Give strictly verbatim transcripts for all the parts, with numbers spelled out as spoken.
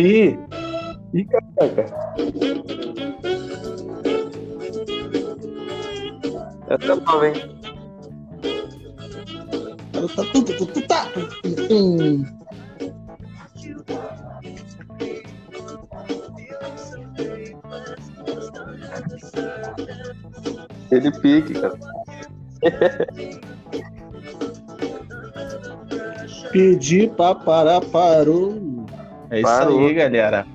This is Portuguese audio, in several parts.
E, e cara, essa é nova, hein? Ele pique, cara. Pedi pra parar, parou. É isso parou. Aí, galera.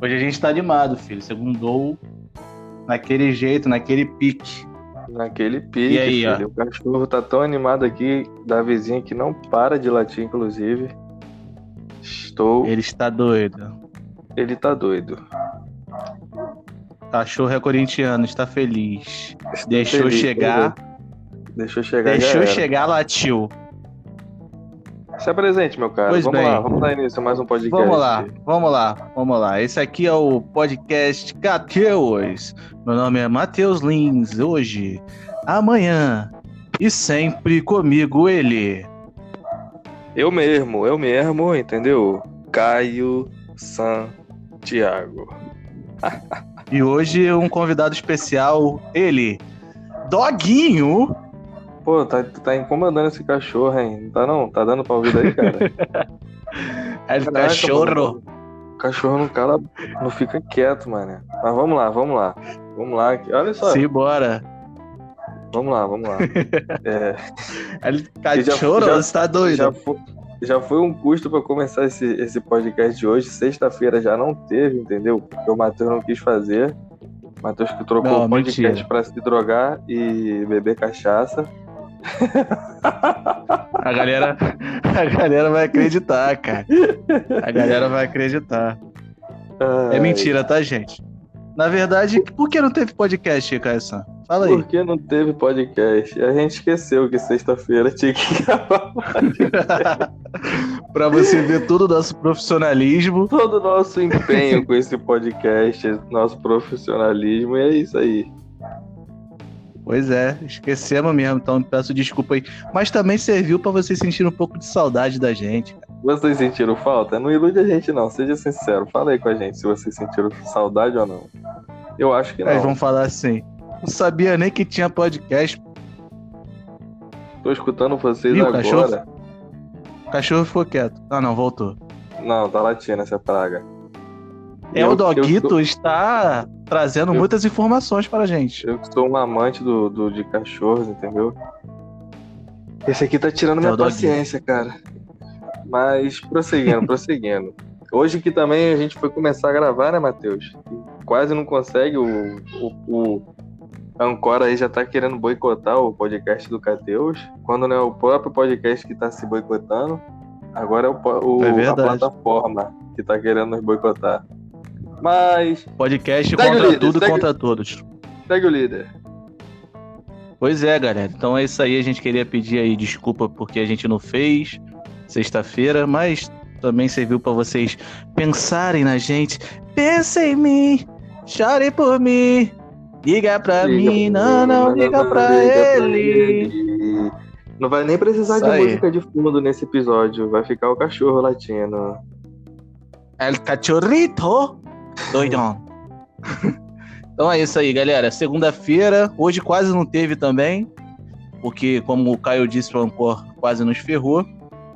Hoje a gente tá animado, filho. Segundou naquele jeito, naquele pique. Naquele pique, e aí, filho. Ó. O cachorro tá tão animado aqui, da vizinha, que não para de latir, inclusive. Estou... Ele está doido. Ele tá doido. Cachorro é corintiano, está feliz. Estou Deixou feliz, chegar. Deixou chegar, Deixou chegar, latiu. Se apresente, meu cara. Pois vamos bem. lá, vamos dar início a mais um podcast. Vamos lá, vamos lá, vamos lá. Esse aqui é o podcast Cateus. Meu nome é Matheus Lins. Hoje, amanhã e sempre comigo ele. Eu mesmo, eu mesmo, entendeu? Caio Santiago. E hoje um convidado especial, ele, Doguinho. Pô, tá, tá incomodando esse cachorro, hein? Não tá não? Tá dando pra ouvir daí, cara? É caraca, cachorro. Mano. O cachorro não cala, não fica quieto, mano. Mas vamos lá, vamos lá. Vamos lá. Aqui. Olha só. Simbora. Vamos lá, vamos lá. É... El cachorro, já, já, você tá doido? Já foi, já foi um custo pra começar esse, esse podcast de hoje. Sexta-feira já não teve, entendeu? Porque o Matheus não quis fazer. O Matheus que trocou não, o podcast mentira. pra se drogar e beber cachaça. A galera, a galera vai acreditar, cara. A galera vai acreditar. Ai. É mentira, tá, gente? Na verdade, por que não teve podcast, Caio San? Fala aí. Por que não teve podcast? A gente esqueceu que sexta-feira tinha que gravar podcast. Pra você ver todo o nosso profissionalismo. Todo o nosso empenho com esse podcast, nosso profissionalismo, e é isso aí. Pois é, esquecemos mesmo, então peço desculpa aí. Mas também serviu pra vocês sentirem um pouco de saudade da gente. Cara. Vocês sentiram falta? Não ilude a gente não, seja sincero. Fala aí com a gente se vocês sentiram saudade ou não. Eu acho que não. Eles vão falar assim, não sabia nem que tinha podcast. Tô escutando vocês Viu, agora. Cachorro? O cachorro ficou quieto. Ah não, voltou. Não, tá latindo essa praga. É, eu, o Doguito sou... está trazendo eu... muitas informações para a gente. Eu sou um amante do, do, de cachorros, entendeu? Esse aqui tá tirando é minha paciência, cara. Mas prosseguindo, prosseguindo. Hoje que também a gente foi começar a gravar, né, Matheus? Quase não consegue. O, o, o Ancora aí já tá querendo boicotar o podcast do Cateus. Quando não é o próprio podcast que tá se boicotando, agora é, o, o, é a plataforma que tá querendo nos boicotar. Mas... podcast contra tudo e contra todos. Segue o líder. Pois é, galera. Então é isso aí. A gente queria pedir aí desculpa porque a gente não fez sexta-feira, mas também serviu pra vocês pensarem na gente. Pensem em mim. Chorem por mim. Liga pra mim. Não, não, liga pra ele. Não vai nem precisar de música de fundo nesse episódio. Vai ficar o cachorro latindo. El cachorrito. Doidão. Então é isso aí, galera. Segunda-feira, hoje quase não teve também, porque como o Caio disse, o Ancor quase nos ferrou,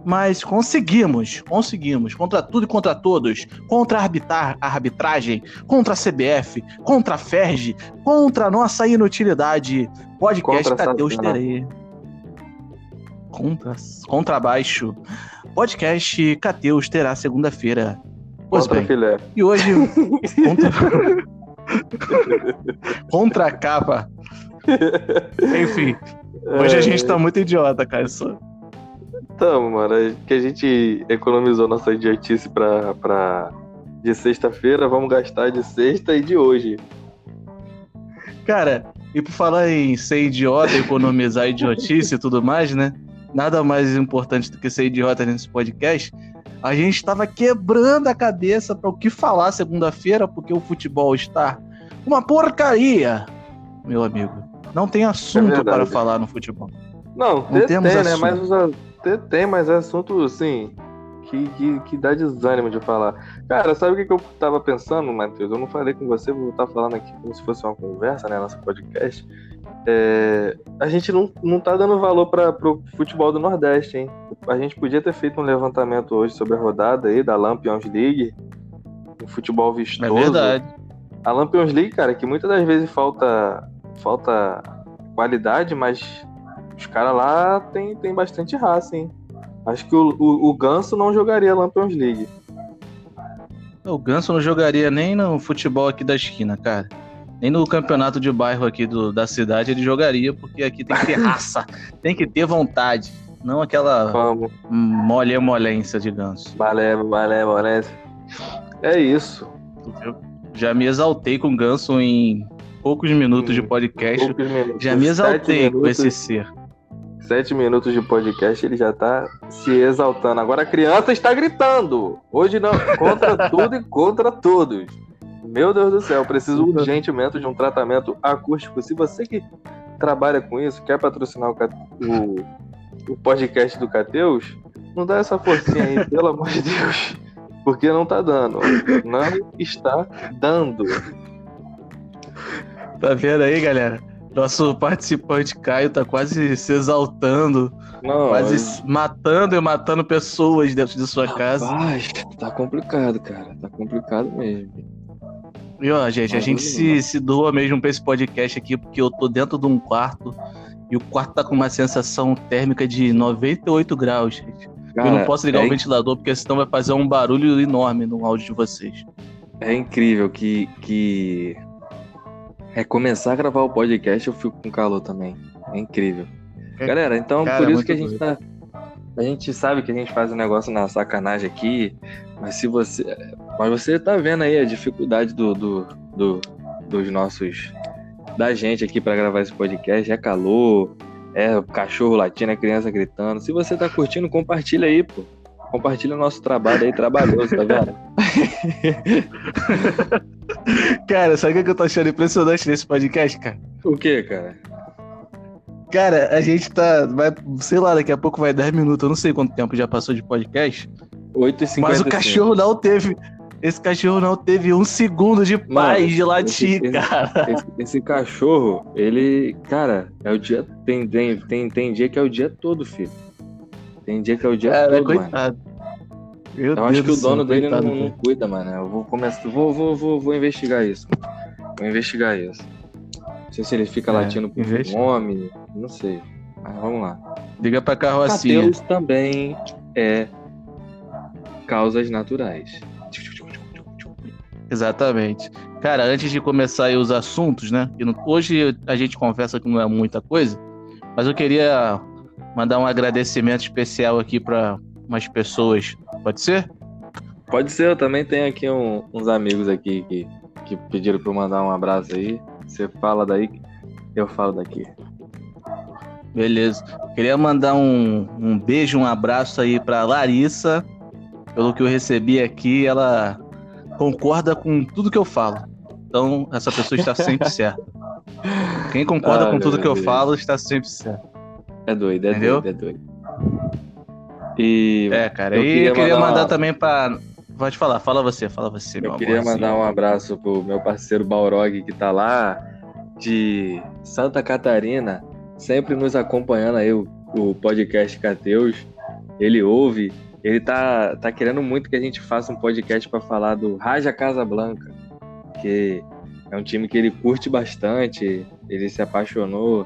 mas conseguimos, conseguimos, contra tudo e contra todos, contra a arbitrar, a arbitragem, contra a C B F, contra a F E R J, contra a nossa inutilidade, podcast Cateus Terei. Contra, contra baixo, podcast Cateus terá segunda-feira. Pois contra bem, filé. E hoje contra... contra a capa. Enfim, hoje é... a gente tá muito idiota, cara. Só... Tamo, mano, que a gente economizou nossa idiotice pra, pra... de sexta-feira, vamos gastar de sexta e de hoje. Cara, e por falar em ser idiota, economizar idiotice e tudo mais, né? Nada mais importante do que ser idiota nesse podcast. A gente estava quebrando a cabeça para o que falar segunda-feira, porque o futebol está uma porcaria, meu amigo. Não tem assunto é para falar no futebol. Não, não tem, temos tem, assunto. Né? Mas os, tem, mas é assunto, assim, que, que, que dá desânimo de falar. Cara, sabe o que, que eu tava pensando, Matheus? Eu não falei com você, vou estar falando aqui como se fosse uma conversa, né, nosso podcast. É, a gente não, não tá dando valor para pro futebol do Nordeste, hein? A gente podia ter feito um levantamento hoje sobre a rodada aí da Lampions League, um futebol vistoso. É verdade. A Lampions League, cara, que muitas das vezes falta, falta qualidade, mas os caras lá tem, tem bastante raça, hein? Acho que o, o, o Ganso não jogaria Lampions League. O Ganso não jogaria nem no futebol aqui da esquina, cara. Nem no campeonato de bairro aqui do, da cidade ele jogaria, porque aqui tem que ter raça, tem que ter vontade. Não aquela mole-molência de Ganso. Mole-molência. É isso. Eu já me exaltei com o Ganso em poucos minutos hum, de podcast. Minutos. Já me exaltei com esse ser. Sete minutos de podcast, ele já tá se exaltando. Agora a criança está gritando. Hoje não, contra tudo e contra todos. Meu Deus do céu, preciso urgentemente de um tratamento acústico. Se você que trabalha com isso, quer patrocinar o, o, o podcast do Cateus, não dá essa forcinha aí, pelo amor de Deus. Porque não tá dando. Não está dando. Tá vendo aí, galera? Nosso participante Caio tá quase se exaltando, não, quase eu... matando e matando pessoas dentro de sua casa. Rapaz, tá complicado, cara. Tá complicado mesmo. E ó, gente, a não, gente não. Se, se doa mesmo pra esse podcast aqui, porque eu tô dentro de um quarto e o quarto tá com uma sensação térmica de noventa e oito graus, gente. Cara, eu não posso ligar é... o ventilador, porque senão vai fazer um barulho enorme no áudio de vocês. É incrível que... que... É, começar a gravar o podcast, eu fico com calor também. É incrível. É, galera, então, cara, por isso é que a gente tá... A gente sabe que a gente faz um negócio na sacanagem aqui, mas se você... Mas você tá vendo aí a dificuldade do, do, do, dos nossos... Da gente aqui pra gravar esse podcast. É calor, é cachorro latindo, é criança gritando. Se você tá curtindo, compartilha aí, pô. Compartilha o nosso trabalho aí, trabalhoso, tá vendo? Cara, sabe o que eu tô achando impressionante nesse podcast, cara? O que, cara? Cara, a gente tá... Vai, sei lá, daqui a pouco vai dez minutos, eu não sei quanto tempo já passou de podcast. oito e cinquenta. Mas o cachorro não teve... Esse cachorro não teve um segundo de paz, mano, de latir, esse, cara. Esse, esse cachorro, ele... Cara, é o dia... Tem, tem, tem, tem dia que é o dia todo, filho. Tem dia que é o dia cara, todo, coitado. Mano. Meu eu acho Deus que o dono sim, dele coitado, não, não cuida, mano. Eu vou começar, vou, vou, vou, vou investigar isso. Vou investigar isso. Não sei se ele fica é, latindo por nome, não sei. Mas vamos lá. Liga pra carrocinha. Cateus também é causas naturais. Exatamente. Cara, antes de começar aí os assuntos, né? Hoje a gente conversa que não é muita coisa, mas eu queria... Mandar um agradecimento especial aqui para umas pessoas. Pode ser? Pode ser. Eu também tenho aqui um, uns amigos aqui que, que pediram para eu mandar um abraço aí. Você fala daí, eu falo daqui. Beleza. Queria mandar um, um beijo, um abraço aí para Larissa. Pelo que eu recebi aqui, ela concorda com tudo que eu falo. Então, essa pessoa está sempre certa. Quem concorda ah, com tudo que eu falo está sempre certa. É doido, é Entendeu? doido, é doido. E é, cara, eu e queria eu queria mandar, mandar uma... também pra... Pode falar, fala você, fala você, meu amor. Eu queria mandar um abraço pro meu parceiro Balrog, que tá lá de Santa Catarina, sempre nos acompanhando aí o, o podcast Cateus. Ele ouve, ele tá, tá querendo muito que a gente faça um podcast pra falar do Raja Casablanca, que é um time que ele curte bastante, ele se apaixonou.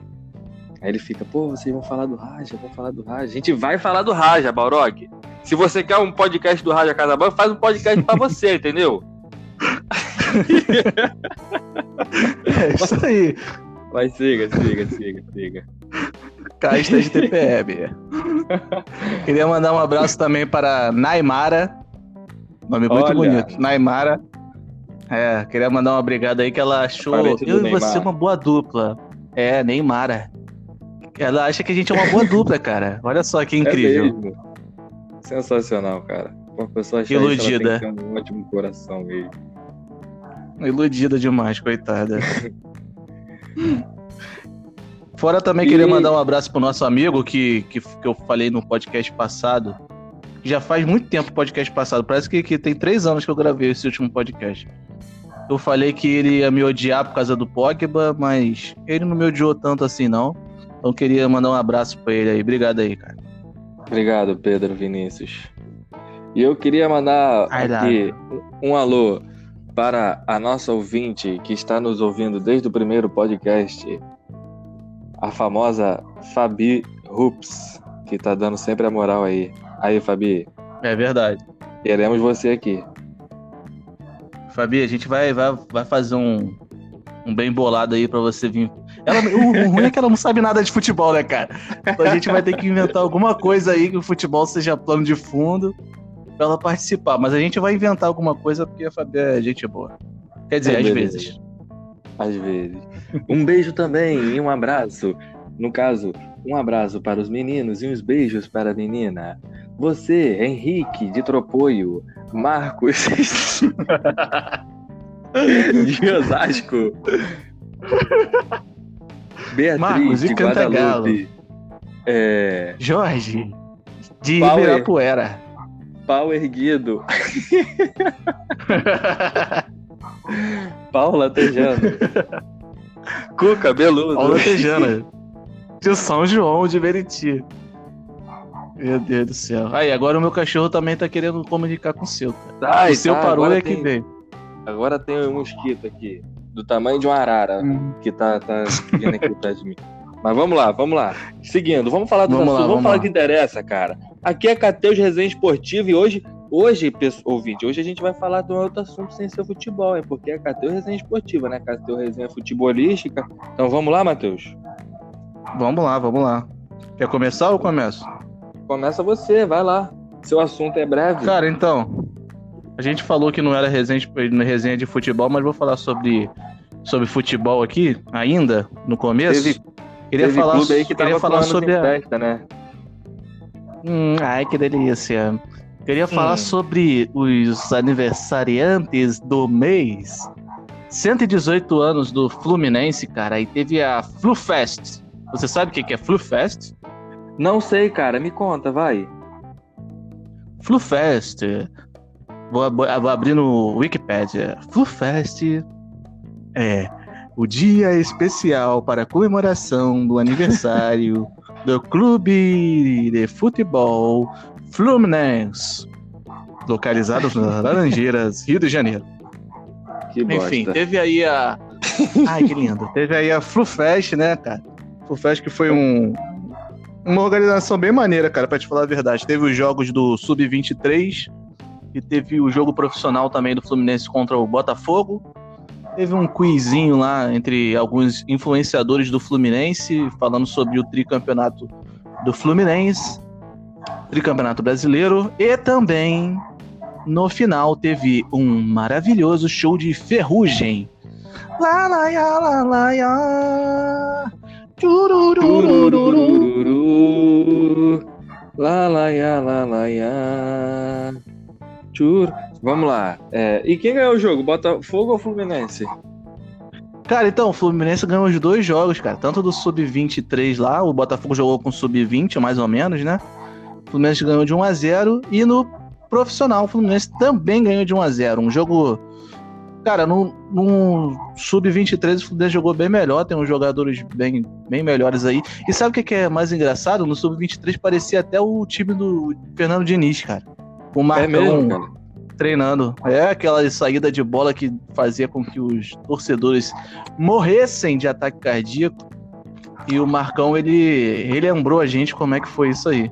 Aí ele fica, pô, vocês vão falar do Raja, vão falar do Raja. A gente vai falar do Raja, Balrog. Se você quer um podcast do Raja Casablanca, faz um podcast pra você, entendeu? É isso aí. Mas siga, siga, siga, siga. Caixa de T P M. Queria mandar um abraço também para Naimara. Nome muito Olha. bonito. Naimara. É, queria mandar um obrigado aí que ela achou eu e você uma boa dupla. É, Neymara. Ela acha que a gente é uma boa dupla, cara. Olha só que incrível. É mesmo. Sensacional, cara. Uma pessoa achar iludida. Isso, ela tem que ter um ótimo coração mesmo. Iludida demais, coitada. Fora também e... queria mandar um abraço pro nosso amigo que, que, que eu falei no podcast passado, já faz muito tempo o podcast passado, parece que, que tem três anos que eu gravei esse último podcast. Eu falei que ele ia me odiar por causa do Pogba, mas ele não me odiou tanto assim, não. Então queria mandar um abraço pra ele aí. Obrigado aí, cara. Obrigado, Pedro Vinícius. E eu queria mandar aqui um alô para a nossa ouvinte que está nos ouvindo desde o primeiro podcast, a famosa Fabi Rups, que tá dando sempre a moral aí. Aí, Fabi. É verdade. Queremos você aqui. Fabi, a gente vai, vai, vai fazer um, um bem bolado aí pra você vir. Ela, o ruim é que ela não sabe nada de futebol, né, cara? Então a gente vai ter que inventar alguma coisa aí que o futebol seja plano de fundo pra ela participar. Mas a gente vai inventar alguma coisa porque a Fabi é gente boa. Quer dizer, é, às beleza. vezes. Às vezes. Um beijo também e um abraço. No caso, um abraço para os meninos e uns beijos para a menina. Você, Henrique de Tropoio, Marcos de Osasco, Beatriz Marcos, de Guadalupe, é... Jorge de Pau Ibirapuera, er... Pau Erguido, Paula Tejano, Cuca Beludo, Paula Tejano, de São João de Meriti. Meu Deus do céu. Aí, agora o meu cachorro também tá querendo comunicar com o seu. Ai, o seu tá, parou é tem, que veio. Agora tem um mosquito aqui, do tamanho de uma arara, hum. que tá, tá seguindo aqui atrás de mim. Mas vamos lá, vamos lá. Seguindo, vamos falar do assunto, vamos, vamos falar o que interessa, cara. Aqui é Cateus Resenha Esportiva e hoje, hoje, ouvinte, hoje a gente vai falar de um outro assunto sem ser futebol, é porque é Cateus Resenha Esportiva, né? Cateus Resenha Futebolística. Então vamos lá, Matheus? Vamos lá, vamos lá. Quer começar ou eu começo? Começa você, vai lá. Seu assunto é breve. Cara, então, a gente falou que não era resenha de, resenha de futebol, mas vou falar sobre, sobre futebol aqui, ainda, no começo. Teve, queria teve falar, clube aí que tava queria falar sobre a festa, né? Hum, ai, que delícia. Queria hum. falar sobre os aniversariantes do mês. cento e dezoito anos do Fluminense, cara. Aí teve a FluFest. Você sabe o que é FluFest? Não sei, cara. Me conta, vai. FluFest. Vou, ab- vou abrir no Wikipedia. FluFest é o dia especial para a comemoração do aniversário do clube de futebol Fluminense, localizado nas Laranjeiras, Rio de Janeiro. Que bosta. Enfim, teve aí a... Ai, que lindo. Teve aí a FluFest, né, cara? FluFest que foi um... uma organização bem maneira, cara, pra te falar a verdade. Teve os jogos do sub vinte e três e teve o jogo profissional também do Fluminense contra o Botafogo. Teve um quizinho lá entre alguns influenciadores do Fluminense falando sobre o tricampeonato do Fluminense, tricampeonato brasileiro. E também, no final, teve um maravilhoso show de Ferrugem. Lá, lá, lá, lá, lá, lá. Lá, lá, ia, lá, lá, ia. Vamos lá. É, e quem ganhou o jogo? Botafogo ou Fluminense? Cara, então, o Fluminense ganhou os dois jogos, cara. Tanto do sub vinte e três lá, o Botafogo jogou com sub vinte, mais ou menos, né? O Fluminense ganhou de um a zero. E no profissional, o Fluminense também ganhou de um a zero. Um jogo... Cara, no, no sub vinte e três o Fluminense jogou bem melhor, tem uns jogadores bem, bem melhores aí. E sabe o que, que é mais engraçado? No sub vinte e três parecia até o time do Fernando Diniz, cara. O Marcão é treinando. É aquela saída de bola que fazia com que os torcedores morressem de ataque cardíaco. E o Marcão, ele relembrou a gente como é que foi isso aí.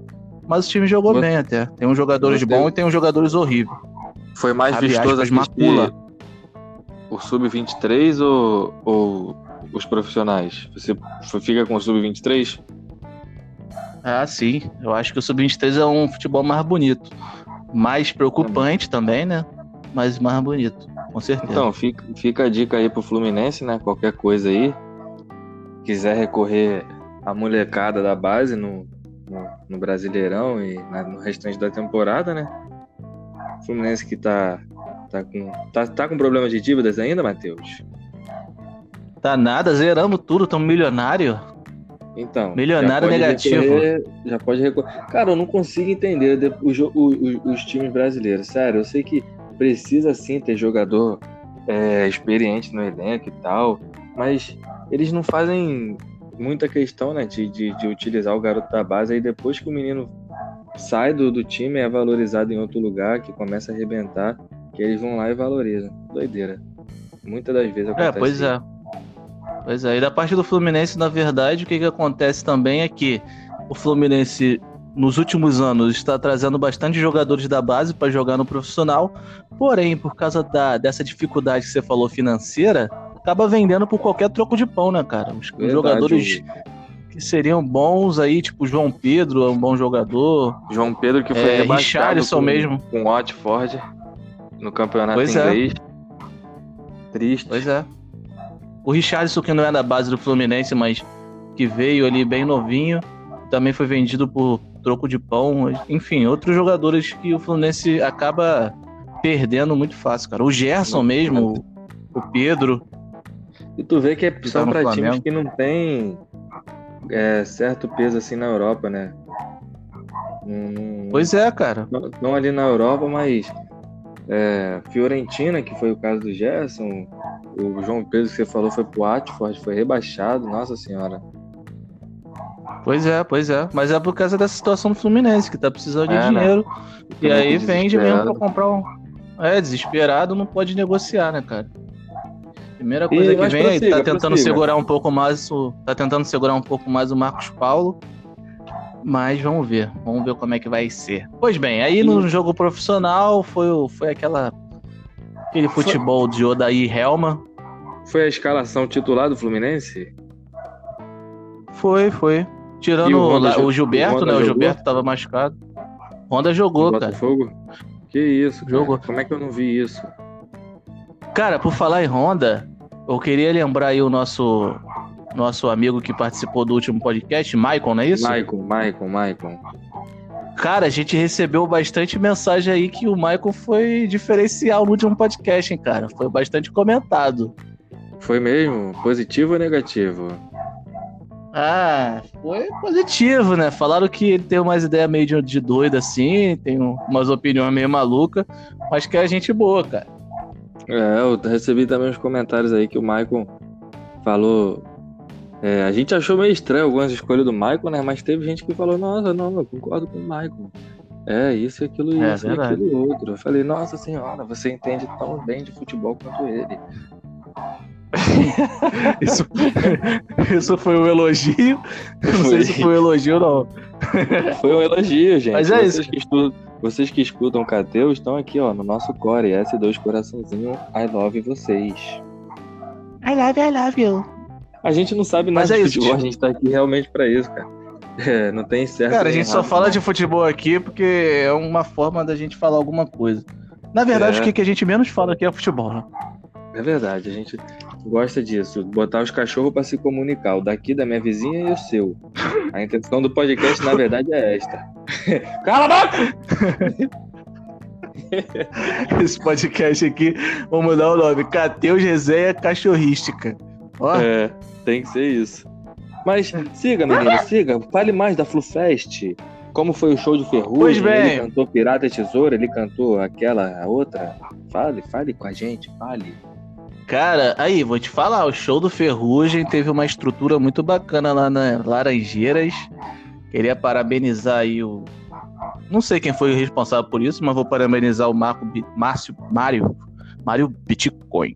Mas o time jogou Você... bem até. Tem uns jogadores Você... bons e tem uns jogadores horríveis. Foi mais vistoso as maculas. O sub vinte e três ou, ou os profissionais? Você fica com o sub vinte e três? Ah, sim. Eu acho que o sub vinte e três é um futebol mais bonito. Mais preocupante também, né? Mas mais bonito, com certeza. Então, fica, fica a dica aí pro Fluminense, né? Qualquer coisa aí. Quiser recorrer à molecada da base no, no, no Brasileirão e na, no restante da temporada, né? O Fluminense que tá... Tá com, tá, tá com problema de dívidas ainda, Matheus? Tá nada, zeramos tudo, tão milionário. Então, milionário já negativo. Recorrer, já pode recorrer. Cara, eu não consigo entender o, o, o, os times brasileiros. Sério, eu sei que precisa sim ter jogador é, experiente no elenco e tal, mas eles não fazem muita questão, né, de, de, de utilizar o garoto da base. Aí depois que o menino sai do, do time, é valorizado em outro lugar, que começa a arrebentar, que eles vão lá e valorizam. Doideira. Muitas das vezes acontece. É, pois é. Pois é, e da parte do Fluminense, na verdade, o que, que acontece também é que o Fluminense, nos últimos anos, está trazendo bastante jogadores da base para jogar no profissional, porém, por causa da, dessa dificuldade que você falou financeira, acaba vendendo por qualquer troco de pão, né, cara? Os verdade, jogadores que seriam bons aí, tipo João Pedro é um bom jogador. João Pedro que foi é, rebaixado com, mesmo. com Watford no campeonato pois inglês. É. Triste. Pois é. O Richarlison, que não é da base do Fluminense, mas que veio ali bem novinho, também foi vendido por troco de pão. Enfim, outros jogadores que o Fluminense acaba perdendo muito fácil, cara. O Gerson mesmo, o Pedro. E tu vê que é só para times que não tem é, certo peso assim na Europa, né? Hum, pois é, cara. Não, não ali na Europa, mas é, Fiorentina, que foi o caso do Gerson... O João Pedro que você falou foi pro Watford, foi rebaixado, nossa senhora. Pois é, pois é. Mas é por causa dessa situação do Fluminense, que tá precisando é, de dinheiro. Né? E aí vende mesmo pra comprar um... É, desesperado, não pode negociar, né, cara? Primeira coisa e, que vem aí, tá tentando prossiga. segurar um pouco mais o... Tá tentando segurar um pouco mais o Marcos Paulo. Mas vamos ver. Vamos ver como é que vai ser. Pois bem, aí e... no jogo profissional foi, foi aquela... Aquele futebol de Odair Helman. Foi a escalação titular do Fluminense? Foi, foi. Tirando o, Honda, o Gilberto, o né? Jogou? O Gilberto tava machucado. Honda jogou, cara. Botafogo? Que isso, cara. Jogou. Como é que eu não vi isso? Cara, por falar em Honda, eu queria lembrar aí o nosso, nosso amigo que participou do último podcast, Michael, não é isso? Michael, Michael, Michael. Cara, a gente recebeu bastante mensagem aí que o Michael foi diferencial no último podcast, hein, cara? Foi bastante comentado. Foi mesmo? Positivo ou negativo? Ah, foi positivo, né? Falaram que ele tem umas ideias meio de, de doido assim, tem umas opiniões meio malucas, mas que é gente boa, cara. É, eu recebi também uns comentários aí que o Michael falou... É, a gente achou meio estranho algumas escolhas do Michael, né? Mas teve gente que falou, nossa, não, eu concordo com o Michael. É, isso e aquilo, é, isso e aquilo outro. Eu falei, nossa senhora, você entende tão bem de futebol quanto ele. isso, isso foi um elogio? Não foi. sei se foi um elogio ou não. Foi um elogio, gente. Mas é vocês, isso. Que estudam, vocês que escutam o Cateus estão aqui, ó, no nosso core. S dois coraçãozinho, I love vocês. I love, I love you. A gente não sabe nada é de futebol, isso, tipo... a gente tá aqui realmente pra isso, cara. É, não tem certo. Cara, a gente errado, só fala não. de futebol aqui porque é uma forma da gente falar alguma coisa. Na verdade, é... o que, que a gente menos fala aqui é futebol, né? É verdade, a gente gosta disso. Botar os cachorros pra se comunicar. O daqui da minha vizinha e o seu. A intenção do podcast, na verdade, é esta. Cala a boca! Esse podcast aqui, vou mudar o nome. Cateus Resenha Cachorrística. Oh. É, tem que ser isso. Mas siga, menino, siga. Fale mais da FluFest. Como foi o show de Ferrugem? Ele cantou Pirata e Tesoura, ele cantou aquela, a outra. Fale, fale com a gente, fale. Cara, aí, vou te falar. O show do Ferrugem teve uma estrutura muito bacana lá na Laranjeiras. Queria parabenizar aí o... Não sei quem foi o responsável por isso, mas vou parabenizar o Marco... B... Márcio... Mário... Mário Bitcoin.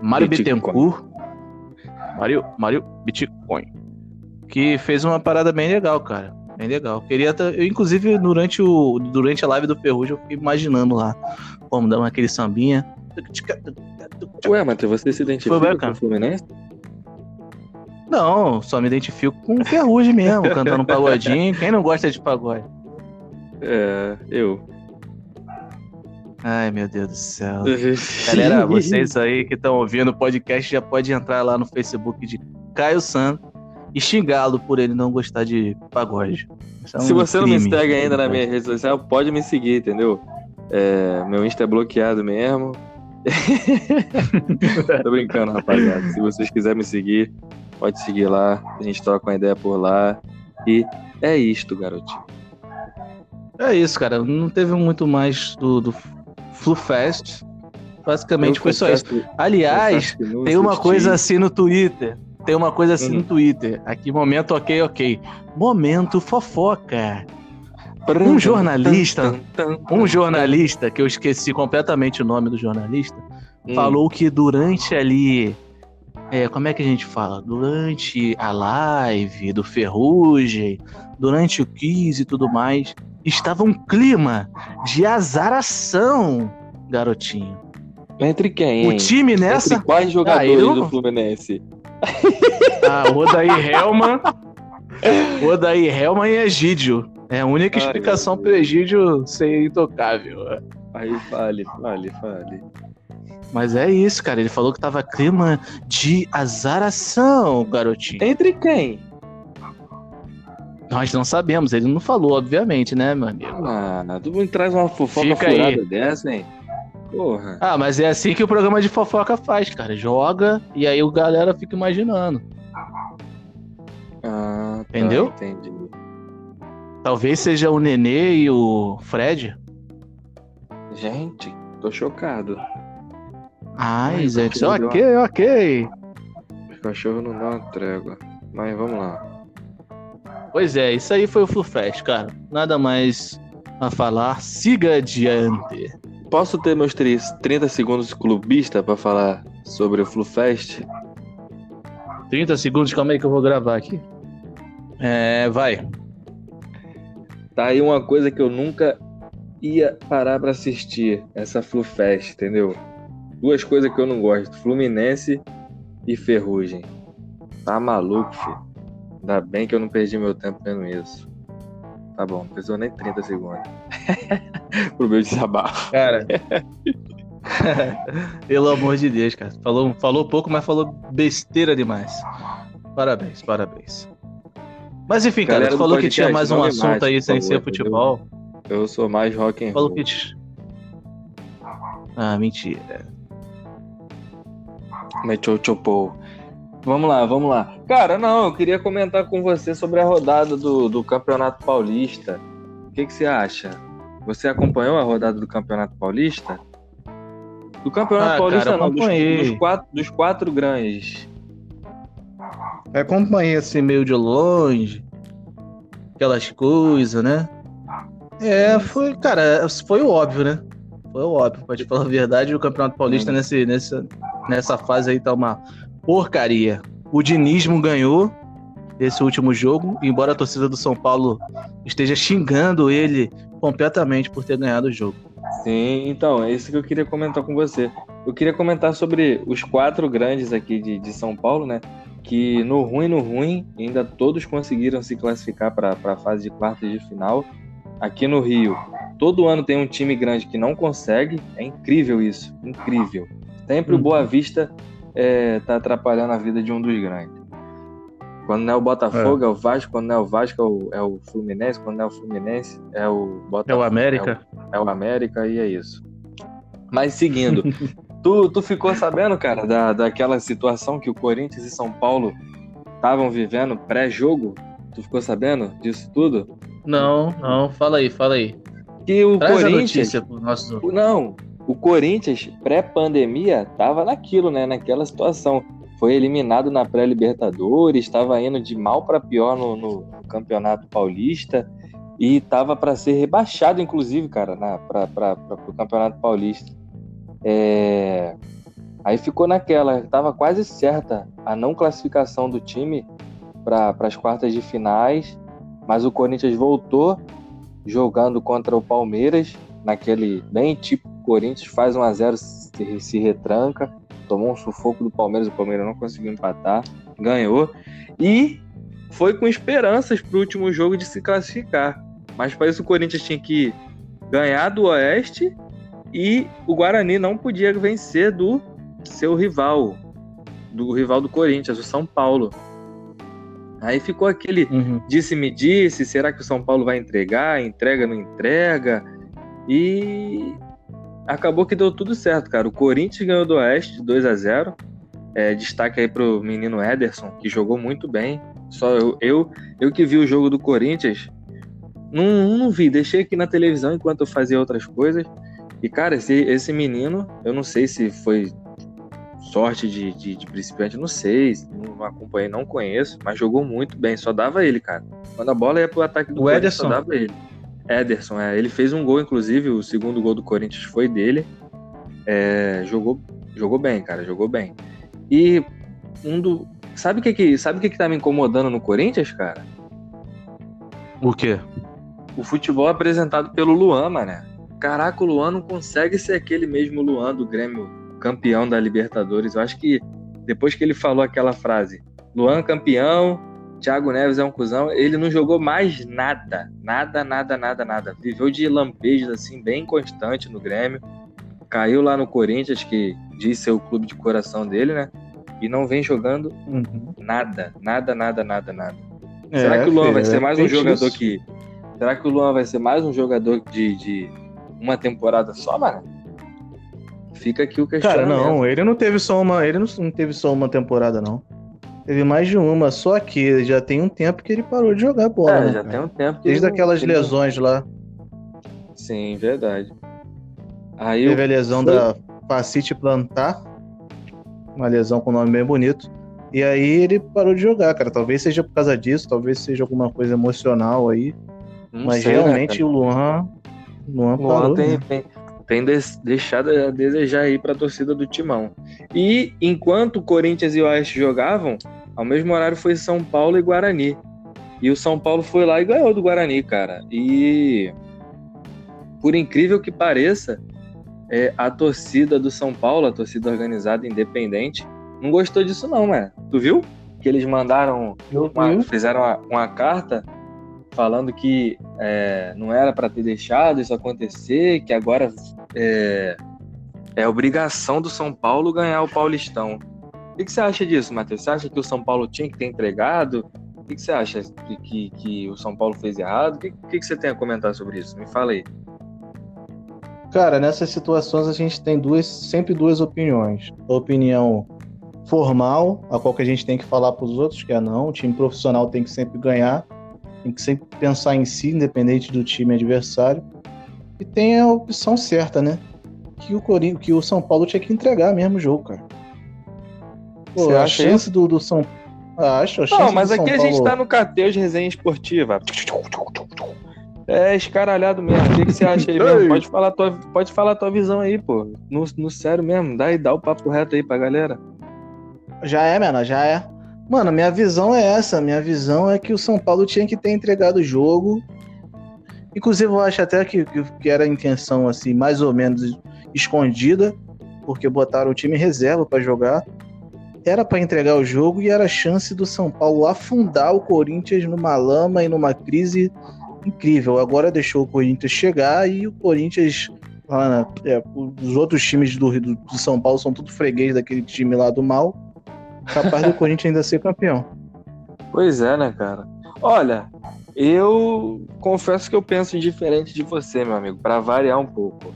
Mário Bitcoin. Bittencourt. Mario, Mario Bitcoin, que fez uma parada bem legal, cara, bem legal. Queria, t- eu, inclusive, durante, o, durante a live do Ferrugem, eu fiquei imaginando lá, como dar aquele sambinha. Ué, Matheus, você se identifica bem, com o Fluminense? Não, só me identifico com o Ferrugem mesmo, cantando um pagodinho. Quem não gosta de pagode? É, eu. Ai, meu Deus do céu. Galera, vocês aí que estão ouvindo o podcast já pode entrar lá no Facebook de Caio San e xingá-lo por ele não gostar de pagode. É um Se você crime. não me segue ainda na minha rede social, pode me seguir, entendeu? É, meu Insta é bloqueado mesmo. Tô brincando, rapaziada. Se vocês quiserem me seguir, Pode seguir lá, a gente troca uma ideia por lá. E é isto, garotinho. É isso, cara. Não teve muito mais do, do FluFest. Basicamente foi só isso. Aliás, tem uma coisa assim no Twitter. Tem uma coisa assim hum. no Twitter. Aqui, momento ok, ok. Momento fofoca. Um jornalista, um jornalista, que eu esqueci completamente o nome do jornalista, hum. falou que durante ali... É, como é que a gente fala? Durante a live do Ferrugem, durante o quiz e tudo mais, estava um clima de azaração, garotinho. Entre quem? O time nessa? Entre quais jogadores ah, do Fluminense? Ah, o Odaí Helman, o Odaí Helman e Egídio. É a única ai, explicação para o Egídio ser intocável. Aí fale, fale, fale. Mas é isso, cara. Ele falou que tava clima de azaração, garotinho. Entre quem? Nós não sabemos. Ele não falou, obviamente, né, meu amigo? Ah, todo mundo traz uma fofoca Fica furada aí. dessa, hein? Porra. Ah, mas é assim que o programa de fofoca faz, cara. Joga e aí o galera fica imaginando. Ah, tá, entendeu? Entendi. Talvez seja o Nenê e o Fred. Gente, tô chocado. Ai, gente, ok, uma... ok. O cachorro não dá uma trégua. Mas vamos lá. Pois é, isso aí foi o FluFest, cara. Nada mais a falar. Siga adiante. Posso ter meus trinta segundos clubista pra falar sobre o FluFest? trinta segundos, calma aí que eu vou gravar aqui. É, vai. Tá aí uma coisa que eu nunca ia parar pra assistir. Essa FluFest, entendeu? Duas coisas que eu não gosto, Fluminense e Ferrugem. Tá maluco, filho. Ainda bem que eu não perdi meu tempo vendo isso. Tá bom, não precisou nem trinta segundos. Pro meu desabafo. Cara, pelo amor de Deus, cara. Falou, falou pouco, mas falou besteira demais. Parabéns, parabéns. Mas enfim, cara, tu falou que tinha mais um assunto aí sem ser futebol. Eu sou mais rock and roll. Falou que t... Ah, mentira. Meteu o Vamos lá, vamos lá. Cara, não, eu queria comentar com você sobre a rodada do, do Campeonato Paulista. O que, que você acha? Você acompanhou a rodada do Campeonato Paulista? Do Campeonato ah, Paulista cara, não, dos, dos, quatro, dos quatro grandes. Eu acompanhei assim meio de longe. Aquelas coisas, né? É, foi, cara, foi o óbvio, né? Foi óbvio, pra te falar a verdade, o Campeonato Paulista hum. nesse, nessa, nessa fase aí tá uma porcaria. O dinismo ganhou esse último jogo, embora a torcida do São Paulo esteja xingando ele completamente por ter ganhado o jogo. Sim, então, é isso que eu queria comentar com você. Eu queria comentar sobre os quatro grandes aqui de, de São Paulo, né? Que no ruim, no ruim, ainda todos conseguiram se classificar para a fase de quartas de final. Aqui no Rio, todo ano tem um time grande que não consegue. É incrível isso, incrível. Sempre o Boa Vista é, tá atrapalhando a vida de um dos grandes. Quando não é o Botafogo, é, é o Vasco. Quando não é o Vasco, é o, é o Fluminense. Quando não é o Fluminense, é o Botafogo. É o América. É o, é o América e é isso. Mas seguindo, tu, tu ficou sabendo, cara, da, daquela situação que o Corinthians e São Paulo estavam vivendo pré-jogo? Tu ficou sabendo disso tudo? Não, não, fala aí, fala aí. Que o Traz Corinthians. A notícia pro nosso... Não, o Corinthians, pré-pandemia, tava naquilo, né? Naquela situação. Foi eliminado na pré-Libertadores, estava indo de mal para pior no, no Campeonato Paulista e tava para ser rebaixado, inclusive, cara, para o Campeonato Paulista. É... Aí ficou naquela, tava quase certa a não classificação do time para as quartas de finais. Mas o Corinthians voltou jogando contra o Palmeiras, naquele bem tipo Corinthians, faz um a zero, se, se retranca, tomou um sufoco do Palmeiras, o Palmeiras não conseguiu empatar, ganhou, e foi com esperanças para o último jogo de se classificar. Mas para isso o Corinthians tinha que ganhar do Oeste e o Guarani não podia vencer do seu rival, do rival do Corinthians, o São Paulo. Aí ficou aquele uhum. disse-me-disse, será que o São Paulo vai entregar? Entrega, não entrega? E acabou que deu tudo certo, cara. O Corinthians ganhou do Oeste, dois a zero. É, destaque aí pro menino Ederson, que jogou muito bem. Só eu, eu, eu que vi o jogo do Corinthians, não, não vi, deixei aqui na televisão enquanto eu fazia outras coisas. E, cara, esse, esse menino, eu não sei se foi sorte de, de, de principiante, não sei, não acompanhei, não conheço, mas jogou muito bem, só dava ele, cara. Quando a bola ia pro ataque do Corinthians, só dava ele. Ederson, é, ele fez um gol, inclusive, o segundo gol do Corinthians foi dele. É, jogou, jogou bem, cara, jogou bem. E um do... Sabe o que que, sabe que que tá me incomodando no Corinthians, cara? O quê? O futebol apresentado pelo Luan, mané. Caraca, o Luan não consegue ser aquele mesmo Luan do Grêmio, campeão da Libertadores. Eu acho que depois que ele falou aquela frase, Luan campeão, Thiago Neves é um cuzão, ele não jogou mais nada. Nada, nada, nada, nada. Viveu de lampejos, assim, bem constante no Grêmio. Caiu lá no Corinthians, que diz ser o clube de coração dele, né? E não vem jogando uhum. nada, nada, nada, nada, nada. É, será que o Luan filho, vai ser mais é um jogador isso. que... Será que o Luan vai ser mais um jogador de, de uma temporada só, mano? Fica aqui o questionamento. Cara, não, ele não teve só uma, ele não teve só uma temporada, não. Teve mais de uma, só que já tem um tempo que ele parou de jogar bola. É, né, já cara? Tem um tempo. Que Desde ele aquelas ele... lesões lá. Sim, verdade. Aí teve eu... a lesão Foi... da fascite plantar. Uma lesão com nome bem bonito. E aí ele parou de jogar, cara. Talvez seja por causa disso, talvez seja alguma coisa emocional aí. Não Mas sei, realmente né, o Luan, Luan, Luan parou, tem, né? tem, tem des, deixado a desejar aí para a torcida do Timão. E enquanto Corinthians e Oeste jogavam, ao mesmo horário foi São Paulo e Guarani. E o São Paulo foi lá e ganhou do Guarani, cara. E por incrível que pareça, é, a torcida do São Paulo, a torcida organizada independente, não gostou disso não, né? Tu viu? Que eles mandaram, uma, fizeram uma, uma carta... falando que é, não era para ter deixado isso acontecer, que agora é, é obrigação do São Paulo ganhar o Paulistão. O que, que você acha disso, Matheus? Você acha que o São Paulo tinha que ter entregado? O que, que você acha que, que, que o São Paulo fez errado? O que, que, que você tem a comentar sobre isso? Me fala aí. Cara, nessas situações a gente tem duas, sempre duas opiniões. A opinião formal, a qual que a gente tem que falar para os outros, que é não, o time profissional tem que sempre ganhar, tem que sempre pensar em si, independente do time adversário. E tem a opção certa, né? Que o, Corin... que o São Paulo tinha que entregar mesmo o jogo, cara. Pô, Você a acha chance do, do São Paulo... Ah, acho a chance Não, mas do aqui São a Paulo... gente tá no Cateus Resenha Esportiva. É escaralhado mesmo. O que, que você acha aí mesmo? Pode falar, tua... Pode falar tua visão aí, pô. No, no sério mesmo. Dá e dá o papo reto aí pra galera. Já é, mano, já é. Mano, minha visão é essa. Minha visão é que o São Paulo tinha que ter entregado o jogo. Inclusive, eu acho até que, que era a intenção, assim, mais ou menos escondida, porque botaram o time reserva para jogar. Era para entregar o jogo e era a chance do São Paulo afundar o Corinthians numa lama e numa crise incrível. Agora deixou o Corinthians chegar e o Corinthians... Lá na, é, os outros times do, do, do São Paulo são tudo freguês daquele time lá do mal. Capaz do Corinthians ainda ser campeão. Pois é, né, cara? Olha, eu confesso que eu penso diferente de você, meu amigo, pra variar um pouco.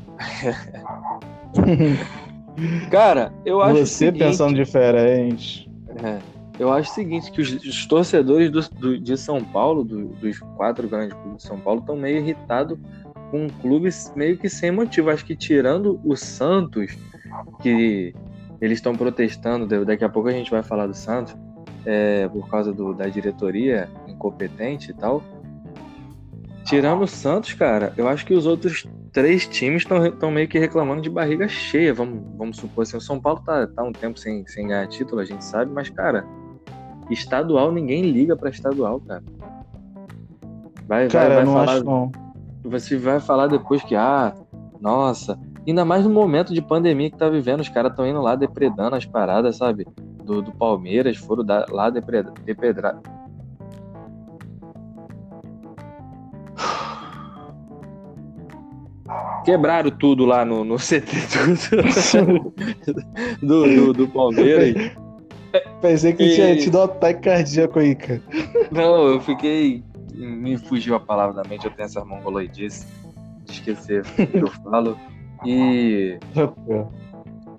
Cara, eu acho Você seguinte, pensando diferente. É, eu acho o seguinte, que os, os torcedores do, do, de São Paulo, do, dos quatro grandes clubes de São Paulo, estão meio irritados com um clube meio que sem motivo. Acho que tirando o Santos, que... eles estão protestando, daqui a pouco a gente vai falar do Santos, é, por causa do, da diretoria incompetente e tal. Tirando o Santos, cara, eu acho que os outros três times estão meio que reclamando de barriga cheia, vamos, vamos supor assim. O São Paulo tá, tá um tempo sem, sem ganhar título, a gente sabe, mas, cara, estadual, ninguém liga pra estadual, cara. Vai, cara, vai, vai eu não falar, acho não. Você vai falar depois que, ah, nossa... Ainda mais no momento de pandemia que tá vivendo, os caras estão indo lá depredando as paradas, sabe? Do, do Palmeiras, foram da, lá depredar. Depredra... Quebraram tudo lá no, no C T do, do, do Palmeiras. Pensei que e... tinha tido um ataque cardíaco aí, cara. Não, eu fiquei... Me fugiu a palavra da mente, eu tenho essa mongoloidice de esquecer o que eu falo. E...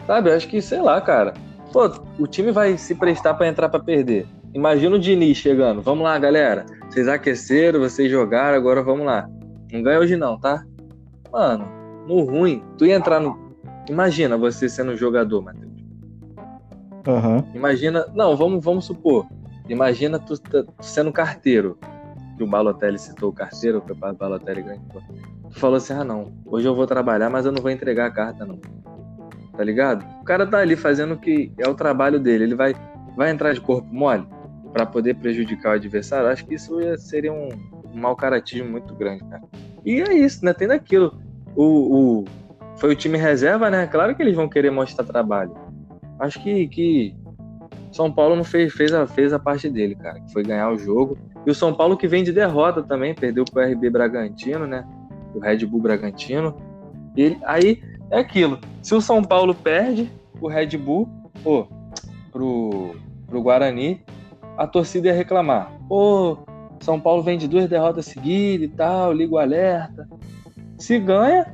sabe, acho que, sei lá, cara, Pô, o time vai se prestar para entrar para perder. Imagina o Diniz chegando. Vamos lá, galera. Vocês aqueceram, vocês jogaram, agora vamos lá. Não ganha hoje não, tá? Mano, no ruim, tu ia entrar no... Imagina você sendo um jogador, Matheus. Uhum. Imagina... Não, vamos, vamos supor. Imagina tu, tu sendo carteiro. Que o Balotelli citou o carteiro, que o Balotelli ganhou. Tu falou assim, ah não, hoje eu vou trabalhar, mas eu não vou entregar a carta não. Tá ligado? O cara tá ali fazendo o que é o trabalho dele. Ele vai, vai entrar de corpo mole pra poder prejudicar o adversário. Acho que isso ia, seria um, um mau caratismo muito grande, cara. E é isso, né? Tem daquilo. O, o, foi o time reserva, né? Claro que eles vão querer mostrar trabalho. Acho que, que São Paulo não fez, fez, a, fez a parte dele, cara. Foi ganhar o jogo. E o São Paulo que vem de derrota também. Perdeu pro R B Bragantino, né? O Red Bull Bragantino. Ele, aí é aquilo. Se o São Paulo perde o Red Bull, pô, pro, pro Guarani, a torcida ia reclamar. Pô, São Paulo vem de duas derrotas seguidas e tal, liga o alerta. Se ganha,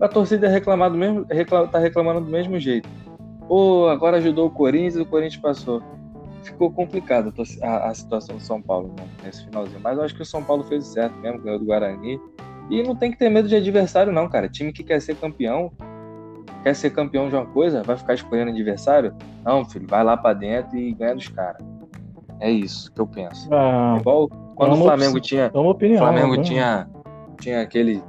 a torcida ia reclamar do mesmo, reclam, tá reclamando do mesmo jeito. Pô, agora ajudou o Corinthians e o Corinthians passou. Ficou complicada a, a situação do São Paulo, né, nesse finalzinho. Mas eu acho que o São Paulo fez o certo mesmo, ganhou do Guarani. E não tem que ter medo de adversário não, cara. Time que quer ser campeão, quer ser campeão de uma coisa, vai ficar escolhendo adversário? Não, filho, vai lá pra dentro e ganha dos caras. É isso que eu penso. Ah, igual quando é o Flamengo opção, tinha... É uma opinião. O Flamengo tinha, tinha aquele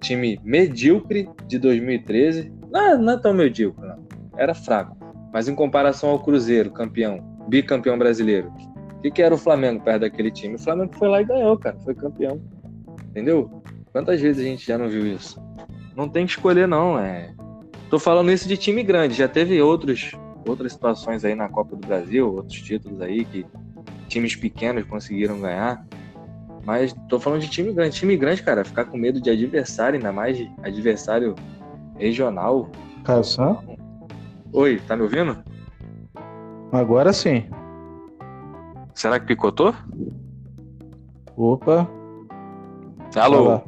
time medíocre de dois mil e treze. Não, não é tão medíocre, não. Era fraco. Mas em comparação ao Cruzeiro, campeão, bicampeão brasileiro, o que, que era o Flamengo perto daquele time? O Flamengo foi lá e ganhou, cara. Foi campeão. Entendeu? Quantas vezes a gente já não viu isso? Não tem que escolher, não. É... Tô falando isso de time grande. Já teve outros, outras situações aí na Copa do Brasil, outros títulos aí que times pequenos conseguiram ganhar. Mas tô falando de time grande. Time grande, cara, ficar com medo de adversário, ainda mais de adversário regional. Caio Santiago? Oi, tá me ouvindo? Agora sim. Será que picotou? Opa. Alô? Olá.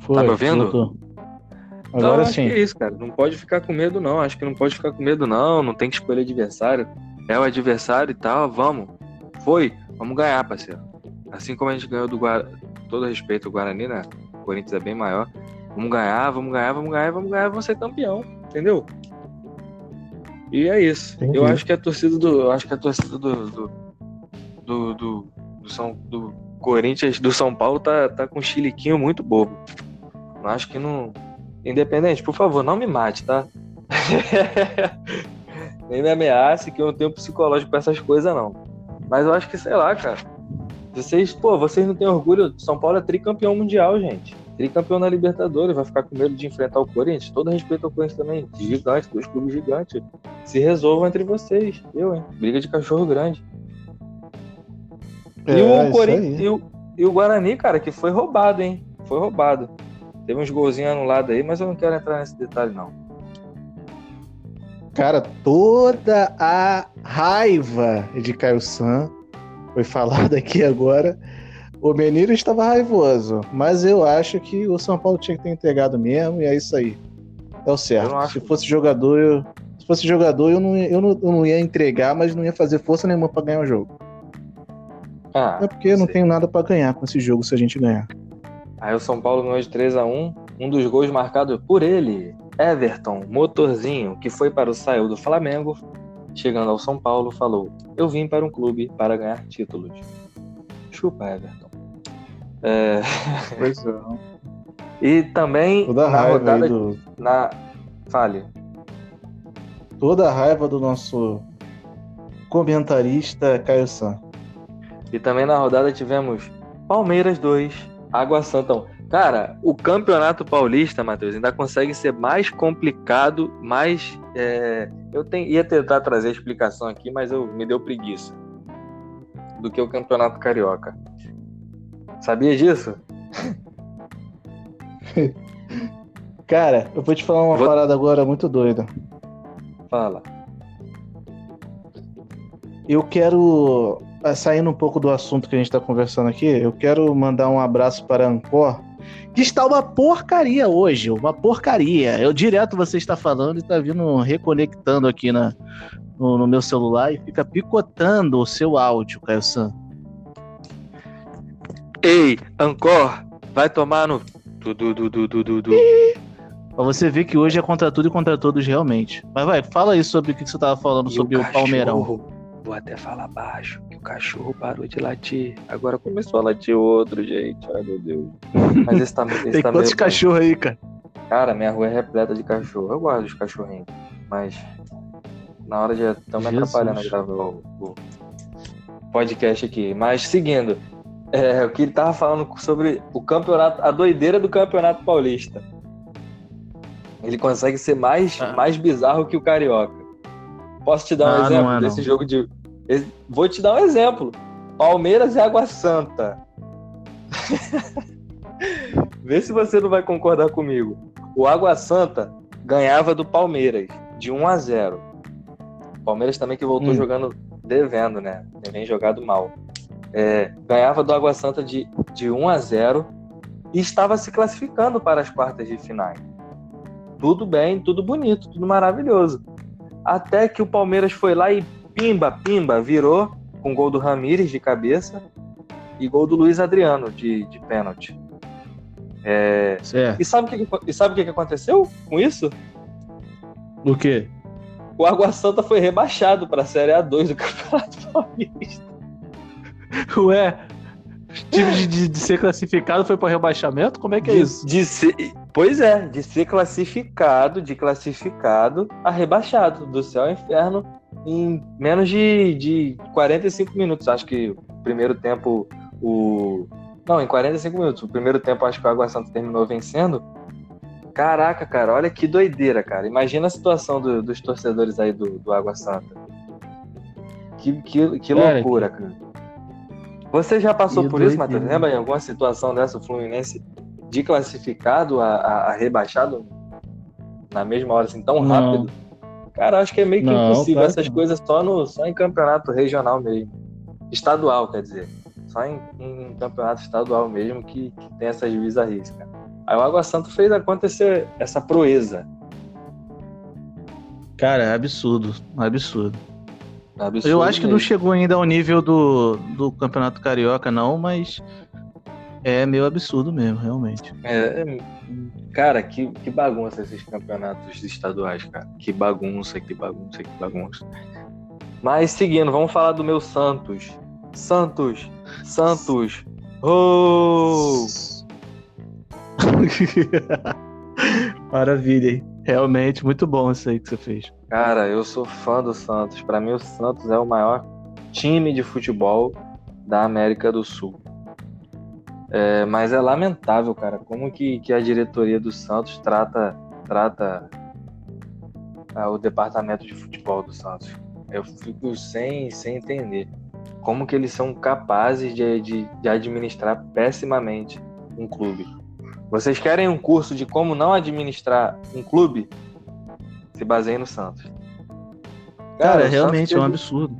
Foi, tá me ouvindo? Agora então, acho sim. Que é isso, cara. Não pode ficar com medo, não. Acho que não pode ficar com medo, não. Não tem que escolher adversário. É o adversário e tal. Vamos. Foi. Vamos ganhar, parceiro. Assim como a gente ganhou do Guarani. Todo respeito ao Guarani, né? O Corinthians é bem maior. Vamos ganhar, vamos ganhar, vamos ganhar, vamos ganhar. Vamos ser campeão. Entendeu? E é isso. Entendi. Eu acho que a torcida do. Eu acho que a torcida do. Do. Do. Do, do, São, do Corinthians, do São Paulo tá, tá com um chiliquinho muito bobo. Eu acho que não. Independente, por favor, não me mate, tá? Nem me ameace, que eu não tenho psicológico pra essas coisas, não. Mas eu acho que, sei lá, cara. Vocês, pô, vocês não têm orgulho. São Paulo é tricampeão mundial, gente. Tricampeão na Libertadores. Vai ficar com medo de enfrentar o Corinthians. Todo respeito ao Corinthians também. Gigante, dois clubes gigantes. Se resolvam entre vocês. Eu, hein? Briga de cachorro grande. É, e, o Corinthians, e, o, e o Guarani, cara, que foi roubado, hein? Foi roubado. Teve uns golzinhos anulados aí, mas eu não quero entrar nesse detalhe, não. Cara, toda a raiva de Caio San foi falada aqui agora. O menino estava raivoso, mas eu acho que o São Paulo tinha que ter entregado mesmo, e é isso aí. É o certo. Se fosse jogador, eu, se fosse jogador eu, não, eu, não, eu não ia entregar, mas não ia fazer força nenhuma para ganhar o jogo. Ah, é porque eu não tenho nada para ganhar com esse jogo se a gente ganhar. Aí o São Paulo ganhou de três a um, um dos gols marcado por ele, Everton, motorzinho, que foi para o saiu do Flamengo, chegando ao São Paulo, falou, eu vim para um clube para ganhar títulos. Chupa, Everton. É... Pois é. E também, toda na rodada... Do... Na... Fale. Toda a raiva do nosso comentarista Caio San. E também na rodada tivemos Palmeiras dois... Água Santa. Cara, o Campeonato Paulista, Matheus, ainda consegue ser mais complicado, mais... É, eu tenho, ia tentar trazer a explicação aqui, mas eu, me deu preguiça. Do que o Campeonato Carioca. Sabia disso? Cara, eu vou te falar uma vou... parada agora muito doida. Fala. Eu quero... Saindo um pouco do assunto que a gente está conversando aqui, eu quero mandar um abraço para a Ancora, que está uma porcaria hoje, uma porcaria. Eu direto você está falando e está vindo reconectando aqui na, no, no meu celular e fica picotando o seu áudio, Caio San. Ei, Ancora, vai tomar no... Du, du, du, du, du, du. Pra você ver que hoje é contra tudo e contra todos realmente. Mas vai, fala aí sobre o que você tava falando e sobre o, o Palmeirão. Vou até falar baixo, que o cachorro parou de latir. Agora começou a latir outro, gente. Ai, meu Deus. Mas esse tá, esse tem tá quantos cachorros aí, cara? Cara, minha rua é repleta de cachorro. Eu guardo os cachorrinhos. Mas na hora já estão me atrapalhando a gravar o, o podcast aqui. Mas seguindo, é, o que ele tava falando sobre o campeonato, a doideira do Campeonato Paulista. Ele consegue ser mais, ah. mais bizarro que o Carioca. Posso te dar um ah, exemplo não é, desse não. jogo de... Vou te dar um exemplo. Palmeiras e Água Santa. Vê se você não vai concordar comigo. O Água Santa ganhava do Palmeiras, de um a zero. O Palmeiras também que voltou hum. jogando devendo, né? Ele vem jogado mal. É, ganhava do Água Santa de, de um a zero e estava se classificando para as quartas de finais. Tudo bem, tudo bonito, tudo maravilhoso. Até que o Palmeiras foi lá e pimba, pimba, virou com gol do Ramírez de cabeça e gol do Luiz Adriano de, de pênalti. É... E sabe o que, e sabe que, que aconteceu com isso? O quê? O Água Santa foi rebaixado para a Série A dois do Campeonato Paulista. Ué, time de, de, de ser classificado foi para rebaixamento? Como é que é de, isso? De ser... Pois é, de ser classificado, de classificado a rebaixado, do céu ao inferno, em menos de, de quarenta e cinco minutos. Acho que o primeiro tempo, o... Não, em quarenta e cinco minutos. O primeiro tempo, acho que o Água Santa terminou vencendo. Caraca, cara, olha que doideira, cara. Imagina a situação do, dos torcedores aí do, do Água Santa. Que, que, que cara, loucura, cara. Você já passou por doideira. Isso, Matheus? Lembra em alguma situação dessa, o Fluminense... de classificado a, a, a rebaixado na mesma hora, assim, tão rápido? Não. Cara, acho que é meio que não, impossível essas não. coisas só, no, só em campeonato regional mesmo. Estadual, quer dizer. Só em, em campeonato estadual mesmo que, que tem essas bizarrices, cara. Aí o Água Santa fez acontecer essa proeza. Cara, é absurdo. Absurdo. É absurdo Eu acho mesmo. Que não chegou ainda ao nível do, do Campeonato Carioca, não, mas... É meio absurdo mesmo, realmente. É, cara, que, que bagunça esses campeonatos estaduais, cara. Que bagunça, que bagunça, que bagunça. Mas seguindo, vamos falar do meu Santos. Santos, Santos. Oh! Maravilha, hein? Realmente, muito bom isso aí que você fez. Cara, eu sou fã do Santos. Pra mim, o Santos é o maior time de futebol da América do Sul. É, mas é lamentável, cara, como que, que a diretoria do Santos trata, trata ah, o departamento de futebol do Santos. Eu fico sem, sem entender como que eles são capazes de, de, de administrar pessimamente um clube. Vocês querem um curso de como não administrar um clube? Se baseiem no Santos. Cara, cara realmente Santos teve... é um absurdo.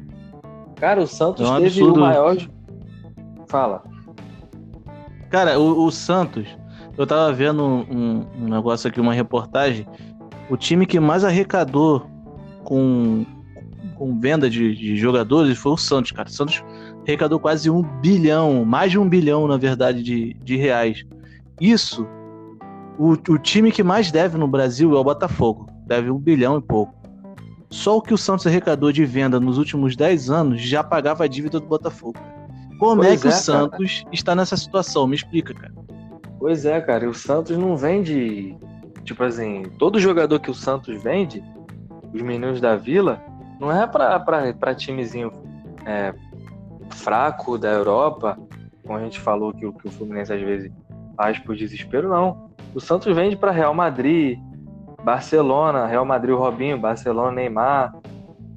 Cara, o Santos é um teve o maior... Fala. Cara, o, o Santos, eu tava vendo um, um negócio aqui, uma reportagem, o time que mais arrecadou com, com venda de, de jogadores foi o Santos, cara. O Santos arrecadou quase um bilhão, mais de um bilhão, na verdade, de, de reais. Isso, o, o time que mais deve no Brasil é o Botafogo, deve um bilhão e pouco. Só o que o Santos arrecadou de venda nos últimos dez anos já pagava a dívida do Botafogo. Como pois é que é, o Santos cara. Está nessa situação? Me explica, cara. Pois é, cara. E o Santos não vende... Tipo assim, todo jogador que o Santos vende, os meninos da Vila, não é pra, pra, pra timezinho é, fraco da Europa, como a gente falou que, que o Fluminense às vezes faz por desespero, não. O Santos vende pra Real Madrid, Barcelona, Real Madrid, o Robinho, Barcelona, Neymar.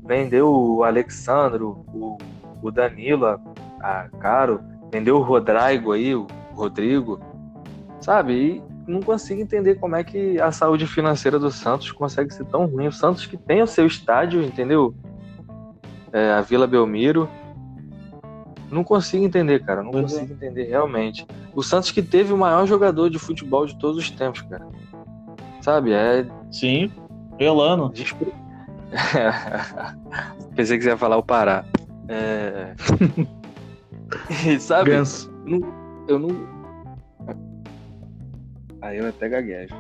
Vendeu o Alexandro, o, o Danilo... Ah, caro, vendeu o Rodrigo aí, o Rodrigo, sabe? E não consigo entender como é que a saúde financeira do Santos consegue ser tão ruim. O Santos que tem o seu estádio, entendeu? É, a Vila Belmiro, Não consigo entender, cara. Não consigo entender realmente. O Santos que teve o maior jogador de futebol de todos os tempos, cara. Sabe? É... Sim. Pelano. Despre... Pensei que você ia falar o Pará. É... e, sabe? Ganso. Não, eu não... Aí eu até gaguejo.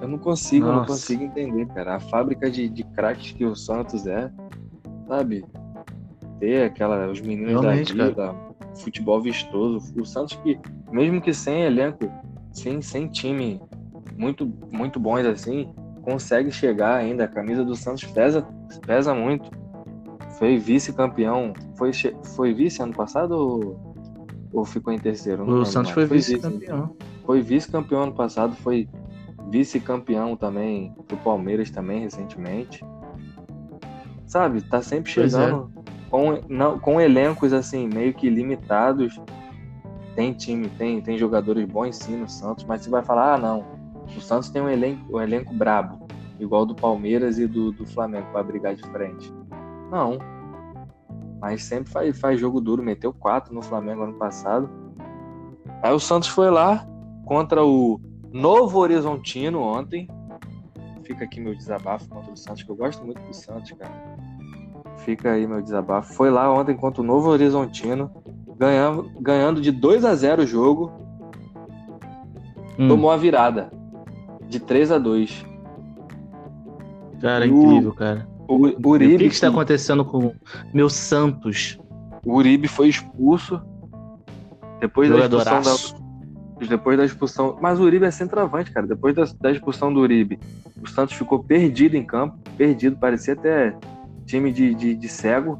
Eu não consigo, Nossa. não consigo entender, cara. A fábrica de, de craques que o Santos é, sabe? Ter aquela... Os meninos Realmente, da vida, futebol vistoso. O Santos que, mesmo que sem elenco, sem, sem time muito, muito bons assim, consegue chegar ainda. A camisa do Santos pesa, pesa muito. Foi vice-campeão. Foi, foi vice ano passado ou, ou ficou em terceiro? Não o não Santos foi, foi vice-campeão. Foi vice-campeão ano passado. Foi vice-campeão também do Palmeiras também recentemente. Sabe? Tá sempre chegando... Com, não, com elencos assim, meio que limitados. Tem time, tem, tem jogadores bons sim no Santos, mas você vai falar, ah não, o Santos tem um elenco, um elenco brabo, igual do Palmeiras e do, do Flamengo, pra brigar de frente. Não. Mas sempre faz, faz jogo duro, meteu quatro no Flamengo ano passado. Aí o Santos foi lá contra o Novo Horizontino ontem. Fica aqui meu desabafo contra o Santos, que eu gosto muito do Santos, cara. Fica aí meu desabafo. Foi lá ontem contra o Novo Horizontino, ganhando, ganhando de dois a zero o jogo. Hum. Tomou a virada de três a dois. Cara, o, incrível, cara. O, o Uribe, o que, que está acontecendo com meu Santos? O Uribe foi expulso depois da expulsão da, depois da expulsão. Mas o Uribe é centroavante, cara. Depois da, da expulsão do Uribe, o Santos ficou perdido em campo. Perdido, parecia até... Time de, de, de cego.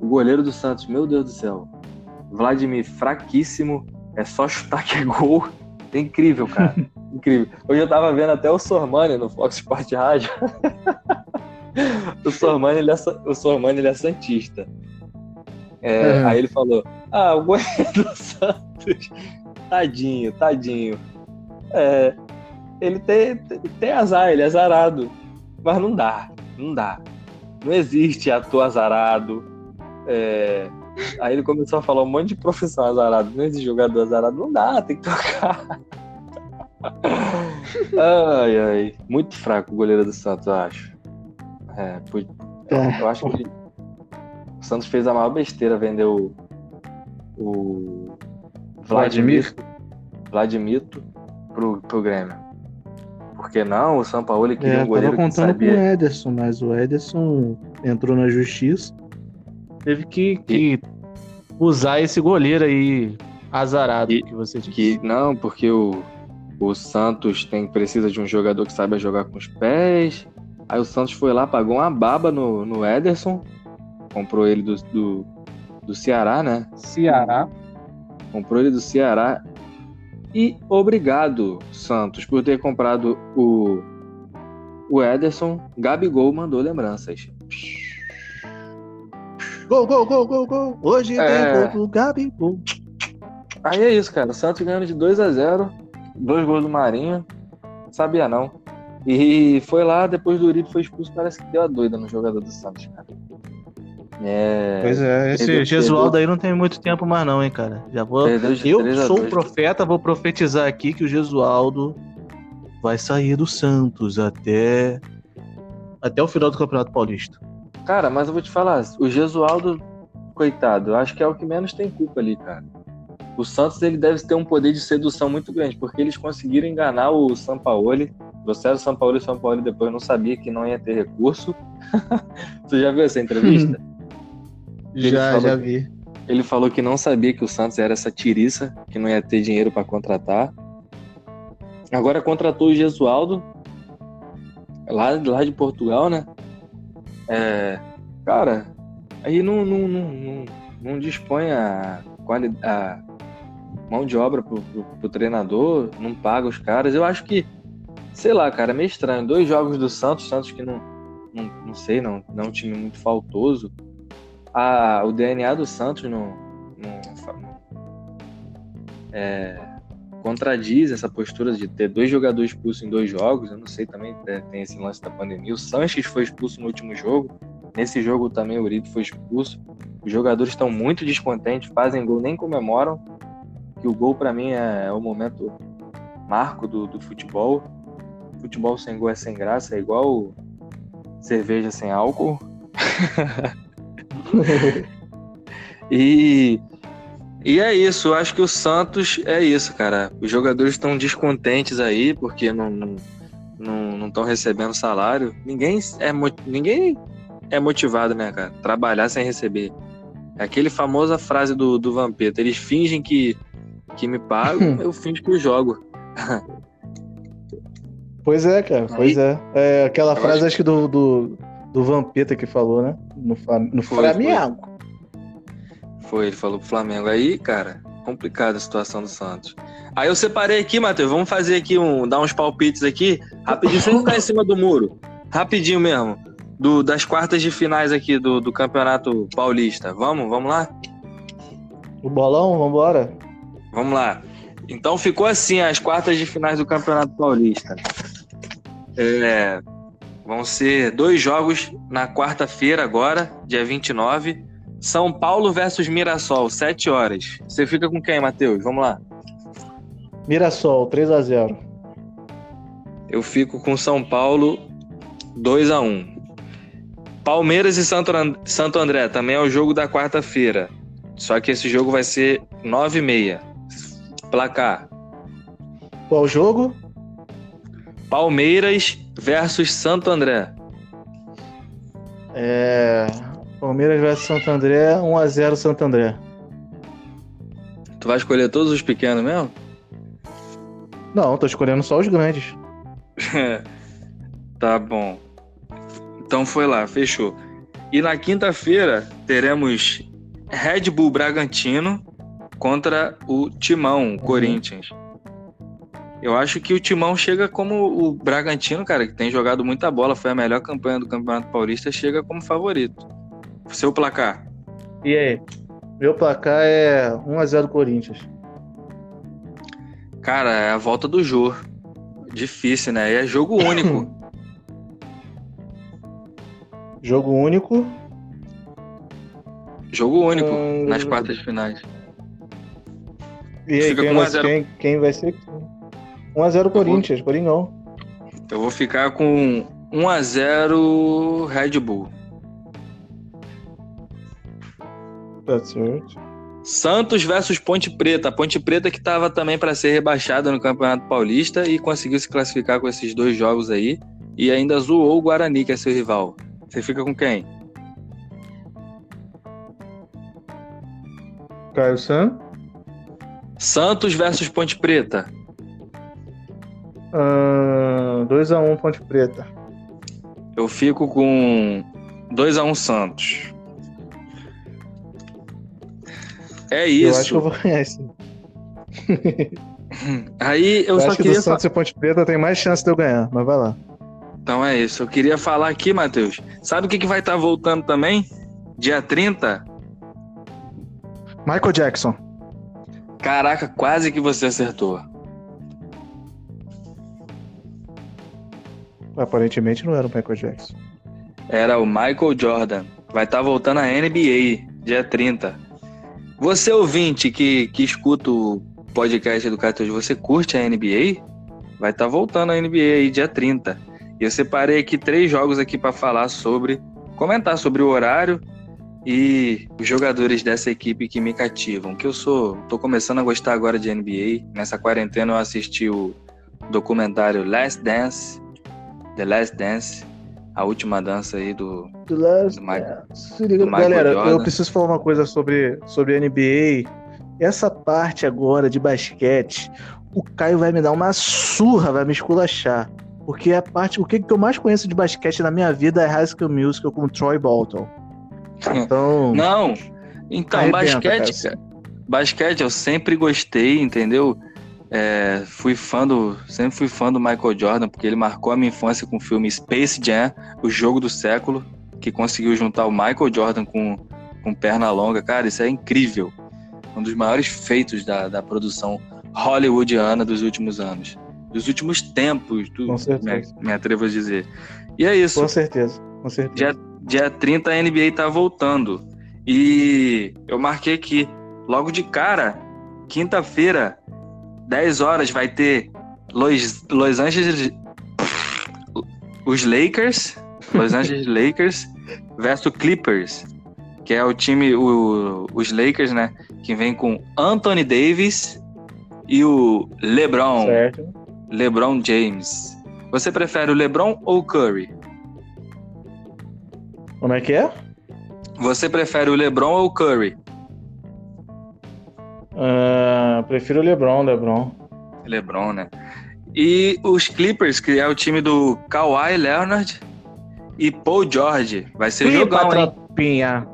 O goleiro do Santos, meu Deus do céu. Vladimir, fraquíssimo. É só chutar que é gol. É incrível, cara. Incrível. Hoje eu tava vendo até o Sormani no Fox Sport Rádio. o, Sormani, ele é, o Sormani, ele é santista. É, é. Aí ele falou, ah, o goleiro do Santos. Tadinho, tadinho. É, ele tem, tem, tem azar, ele é azarado. Mas não dá, não dá. Não existe ator azarado. É... Aí ele começou a falar um monte de profissão azarado. Não existe jogador azarado. Não dá, tem que tocar. ai, ai. Muito fraco o goleiro do Santos, eu acho. É, pois... é. Eu acho que o Santos fez a maior besteira, vendeu o, o... Vladimir Vladimir pro, pro Grêmio. Porque não, o São Paulo queria é, um goleiro que sabia. Eu tava contando com o Ederson, mas o Ederson entrou na justiça, teve que, que usar esse goleiro aí azarado e, que você disse. Que, não, porque o, o Santos tem, precisa de um jogador que saiba jogar com os pés. Aí o Santos foi lá, pagou uma baba no, no Ederson, comprou ele do, do, do Ceará, né? Ceará. Comprou ele do Ceará. E obrigado, Santos, por ter comprado o, o Ederson. Gabigol mandou lembranças. Gol, gol, gol, gol, gol. Hoje é... tem gol do Gabigol. Aí é isso, cara. O Santos ganhando de dois a zero. Dois gols do Marinho. Sabia não. E foi lá, depois do Uribe foi expulso. Parece que deu a doida no jogador do Santos, cara. É, pois é, esse Gesualdo aí não tem muito tempo mais não, hein, cara. Já vou, eu sou o profeta, vou profetizar aqui que o Gesualdo vai sair do Santos até até o final do Campeonato Paulista. Cara, mas eu vou te falar, o Gesualdo, coitado, eu acho que é o que menos tem culpa ali, cara. O Santos, ele deve ter um poder de sedução muito grande, porque eles conseguiram enganar o Sampaoli. Você era o Sampaoli e o Sampaoli depois não sabia que não ia ter recurso. Você já viu essa entrevista? Ele já, falou, já vi. Ele falou que não sabia que o Santos era essa tiriça, que não ia ter dinheiro pra contratar. Agora contratou o Gesualdo, lá, lá de Portugal, né? É, cara, aí não, não, não, não, não dispõe a, a mão de obra pro, pro, pro treinador, não paga os caras. Eu acho que, sei lá, cara, é meio estranho. Dois jogos do Santos, Santos que não, não, não sei, não, não é um time muito faltoso. Ah, o D N A do Santos não, não, não é, contradiz essa postura de ter dois jogadores expulsos em dois jogos. Eu não sei também, tem esse lance da pandemia. O Sanches foi expulso no último jogo. Nesse jogo também o Uribe foi expulso. O Os jogadores estão muito descontentes, fazem gol, nem comemoram. Que o gol, para mim, é o momento marco do, do futebol. Futebol sem gol é sem graça, é igual cerveja sem álcool. e, e é isso, eu acho que o Santos é isso, cara. Os jogadores estão descontentes aí, porque não estão não, não, não recebendo salário. Ninguém é, ninguém é motivado, né, cara? Trabalhar sem receber. É aquele famosa frase do, do Vampeta, eles fingem que, que me pagam, eu fingo que eu jogo. Pois é, cara, pois é. é. Aquela eu frase, acho que do, do, do Vampeta que falou, né? No, no foi, Flamengo. Foi. foi, ele falou pro Flamengo. Aí, cara, complicada a situação do Santos. Aí eu separei aqui, Matheus, vamos fazer aqui um, dar uns palpites aqui, rapidinho, sem ficar em cima do muro, rapidinho mesmo, do, das quartas de finais aqui do, do Campeonato Paulista. Vamos, vamos lá? O bolão, vamos embora? Vamos lá. Então ficou assim as quartas de finais do Campeonato Paulista. É, vão ser dois jogos na quarta-feira agora, dia vinte e nove. São Paulo versus Mirassol, sete horas. Você fica com quem, Matheus? Vamos lá. Mirassol, três a zero. Eu fico com São Paulo, dois a um. Palmeiras e Santo André, também é o jogo da quarta-feira. Só que esse jogo vai ser nove e meia. Placar. Qual jogo? Palmeiras versus Santo André. É... Palmeiras versus Santo André, um a zero Santo André. Tu vai escolher todos os pequenos mesmo? Não, tô escolhendo só os grandes. Tá bom. Então foi lá, fechou. E na quinta-feira teremos Red Bull Bragantino contra o Timão, o Corinthians. Eu acho que o Timão chega como o Bragantino, cara, que tem jogado muita bola, foi a melhor campanha do Campeonato Paulista, chega como favorito. Seu placar? E aí? Meu placar é um a zero Corinthians. Cara, é a volta do Jô. Difícil, né? E é jogo único. Jogo único? Jogo único, hum... nas quartas de finais. E aí, quem, vai, quem, quem vai ser? um a zero Corinthians, Coringão. Eu vou ficar com um a zero Red Bull. Tá certo. Santos versus Ponte Preta. A Ponte Preta que estava também para ser rebaixada no Campeonato Paulista e conseguiu se classificar com esses dois jogos aí. E ainda zoou o Guarani, que é seu rival. Você fica com quem? Caio Santos. Santos versus Ponte Preta. Uh, dois a um Ponte Preta. Eu fico com dois a um Santos. É isso. Eu acho que eu vou ganhar isso. Aí eu, eu só acho queria. Que do Santos e Ponte Preta tem mais chance de eu ganhar, mas vai lá. Então é isso. Eu queria falar aqui, Matheus. Sabe o que, que vai estar voltando também? Dia trinta? Michael Jackson. Caraca, quase que você acertou. Aparentemente não era o Michael Jackson. Era o Michael Jordan. Vai estar tá voltando à N B A, dia trinta. Você, ouvinte, que, que escuta o podcast do Cateus, você curte a N B A? Vai estar tá voltando à N B A aí, dia trinta. E eu separei aqui três jogos aqui para falar sobre... Comentar sobre o horário... E os jogadores dessa equipe que me cativam, que eu sou, tô começando a gostar agora de N B A. Nessa quarentena eu assisti o documentário Last Dance, The Last Dance, a última dança aí do, do, last do, dance. do Michael Galera, Jordan. Eu preciso falar uma coisa sobre, sobre N B A. Essa parte agora de basquete, o Caio vai me dar uma surra, vai me esculachar. Porque a parte, o que eu mais conheço de basquete na minha vida é High School Musical com Troy Bolton. Então, não, então arrebenta, basquete, cara. basquete eu sempre gostei, entendeu? É, fui fã do, sempre fui fã do Michael Jordan, porque ele marcou a minha infância com o filme Space Jam, o jogo do século, que conseguiu juntar o Michael Jordan com, com perna longa, cara, isso é incrível, um dos maiores feitos da, da produção hollywoodiana dos últimos anos, dos últimos tempos, do, me, me atrevo a dizer. E é isso. Com certeza, com certeza. Já, Dia trinta a N B A tá voltando. E eu marquei aqui, logo de cara, quinta-feira, dez horas, vai ter Los, Los Angeles... Os Lakers, Los Angeles Lakers versus Clippers, que é o time, o, os Lakers, né? Que vem com Anthony Davis e o LeBron. Certo. LeBron James. Você prefere o LeBron ou o Curry? Como é que é? Você prefere o LeBron ou o Curry? Uh, prefiro o LeBron, LeBron. LeBron, né? E os Clippers, que é o time do Kawhi Leonard e Paul George. Vai ser jogão, hein? Tropinha.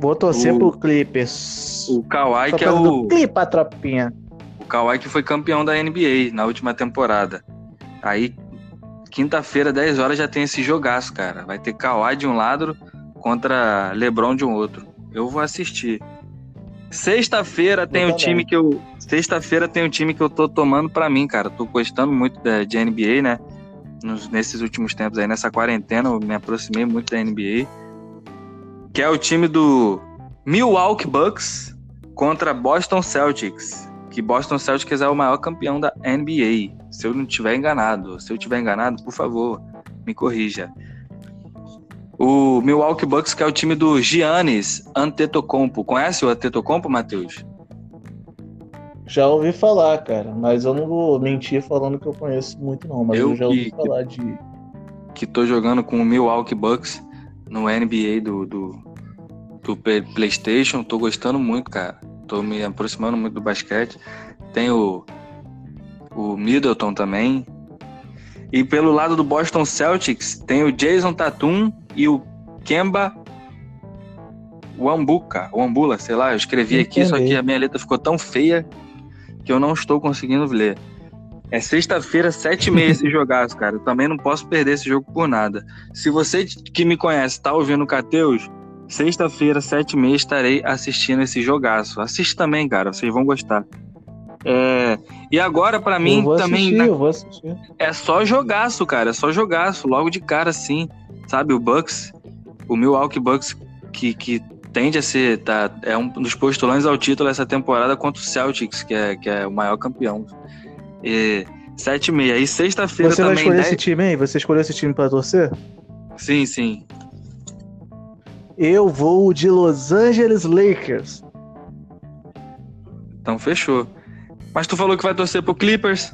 Vou torcer o... pro Clippers. O Kawhi, que é o... Clipa, tropinha. O Kawhi que foi campeão da N B A na última temporada. Aí, quinta-feira, dez horas, já tem esse jogaço, cara. Vai ter Kawhi de um lado contra LeBron de um outro. Eu vou assistir. Sexta-feira tem um time que eu... Sexta-feira tem um time que eu tô tomando pra mim, cara. Tô gostando muito da, de N B A, né? Nos, nesses últimos tempos aí, nessa quarentena, eu me aproximei muito da N B A. Que é o time do Milwaukee Bucks contra Boston Celtics. Que Boston Celtics é o maior campeão da N B A. Se eu não tiver enganado. Se eu tiver enganado, por favor, me corrija. O Milwaukee Bucks, que é o time do Giannis Antetokounmpo. Conhece o Antetokounmpo, Matheus? Já ouvi falar, cara. Mas eu não vou mentir falando que eu conheço muito, não. Mas eu, eu já ouvi que, falar de... Que tô jogando com o Milwaukee Bucks no N B A do, do, do PlayStation. Tô gostando muito, cara. Tô me aproximando muito do basquete. Tem o, o Middleton também. E pelo lado do Boston Celtics, tem o Jason Tatum e o Kemba Wambuka, Wambula, sei lá, eu escrevi Entendi. aqui, só que a minha letra ficou tão feia que eu não estou conseguindo ler. É sexta-feira, sete e meia esse jogaço, cara. Eu também não posso perder esse jogo por nada. Se você que me conhece tá ouvindo o Cateus, sexta-feira, sete e meia, estarei assistindo esse jogaço. Assiste também, cara, vocês vão gostar. É... E agora, pra mim, eu vou também... Assistir, né? eu vou assistir. É só jogaço, cara, é só jogaço, logo de cara, assim. Sabe, o Bucks, o Milwaukee Bucks, que, que tende a ser, tá, é um dos postulantes ao título essa temporada contra o Celtics, que é, que é o maior campeão. E sete e meia. E sexta-feira Você também... Você vai escolher dez... esse time, hein? Você escolheu esse time pra torcer? Sim, sim. Eu vou de Los Angeles Lakers. Então, fechou. Mas tu falou que vai torcer pro Clippers?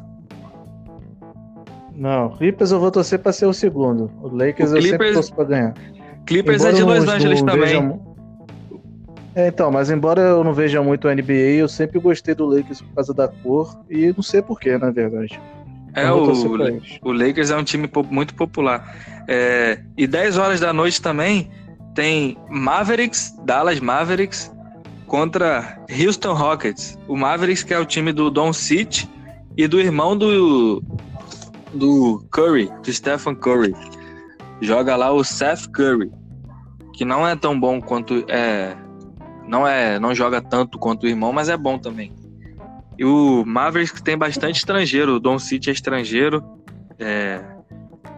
Não, Clippers eu vou torcer pra ser o segundo. O Lakers o eu Clippers, sempre torço pra ganhar. Clippers embora é de Los Angeles também. Veja... É, então, mas embora eu não veja muito a N B A, eu sempre gostei do Lakers por causa da cor e não sei porquê, na verdade. É, o, o Lakers é um time muito popular. É, e dez horas da noite também tem Mavericks, Dallas Mavericks contra Houston Rockets. O Mavericks, que é o time do Doncic e do irmão do... do Curry, do Stephen Curry. Joga lá o Seth Curry, que não é tão bom quanto é, não é, não joga tanto quanto o irmão, mas é bom também. E o Mavericks, que tem bastante estrangeiro, o Doncic é estrangeiro, é,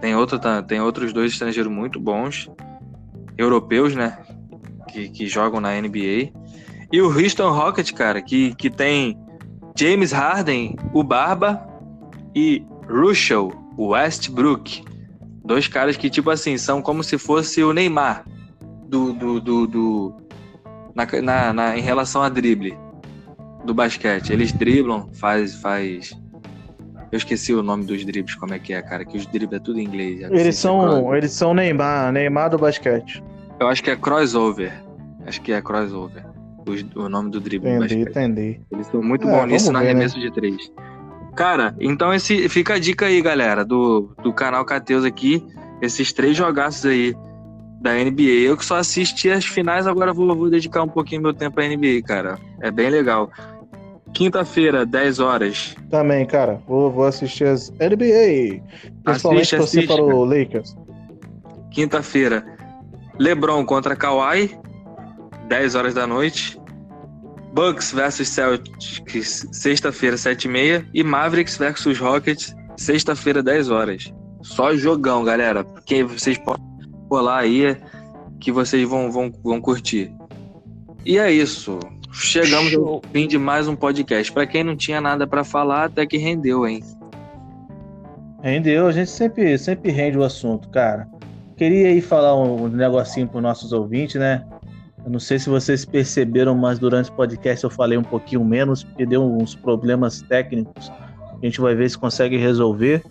tem outro, tem outros dois estrangeiros muito bons, europeus, né, que, que jogam na N B A. E o Houston Rockets, cara, que que tem James Harden, o Barba, e Russell Westbrook, dois caras que, tipo assim, são como se fosse o Neymar do, do, do, do na, na, na, em relação a drible do basquete. Eles driblam, faz, faz eu esqueci o nome dos dribles, como é que é, cara, que os dribles é tudo em inglês. Eles são, eles são Neymar, Neymar do basquete. Eu acho que é crossover, acho que é crossover os, o nome do drible do basquete. Entendi. Eles são muito é, bons nisso, no arremesso, né? De três. Cara, então esse, fica a dica aí, galera, do, do canal Cateus aqui, esses três jogaços aí da N B A. Eu que só assisti as finais, agora vou, vou dedicar um pouquinho meu tempo à N B A, cara. É bem legal. Quinta-feira, dez horas. Também, cara, vou, vou assistir as N B A, principalmente torcer para o Lakers. Quinta-feira, LeBron contra Kawhi, dez horas da noite. Bucks versus Celtics, sexta-feira, sete e meia. E Mavericks versus Rockets, sexta-feira, dez horas. Só jogão, galera. Porque vocês podem colar aí, que vocês vão, vão, vão curtir. E é isso. Chegamos Show. ao fim de mais um podcast. Pra quem não tinha nada pra falar, até que rendeu, hein? Rendeu. A gente sempre, sempre rende o assunto, cara. Queria aí falar um negocinho pros nossos ouvintes, né? Eu não sei se vocês perceberam, mas durante o podcast eu falei um pouquinho menos, porque deu uns problemas técnicos. A gente vai ver se consegue resolver.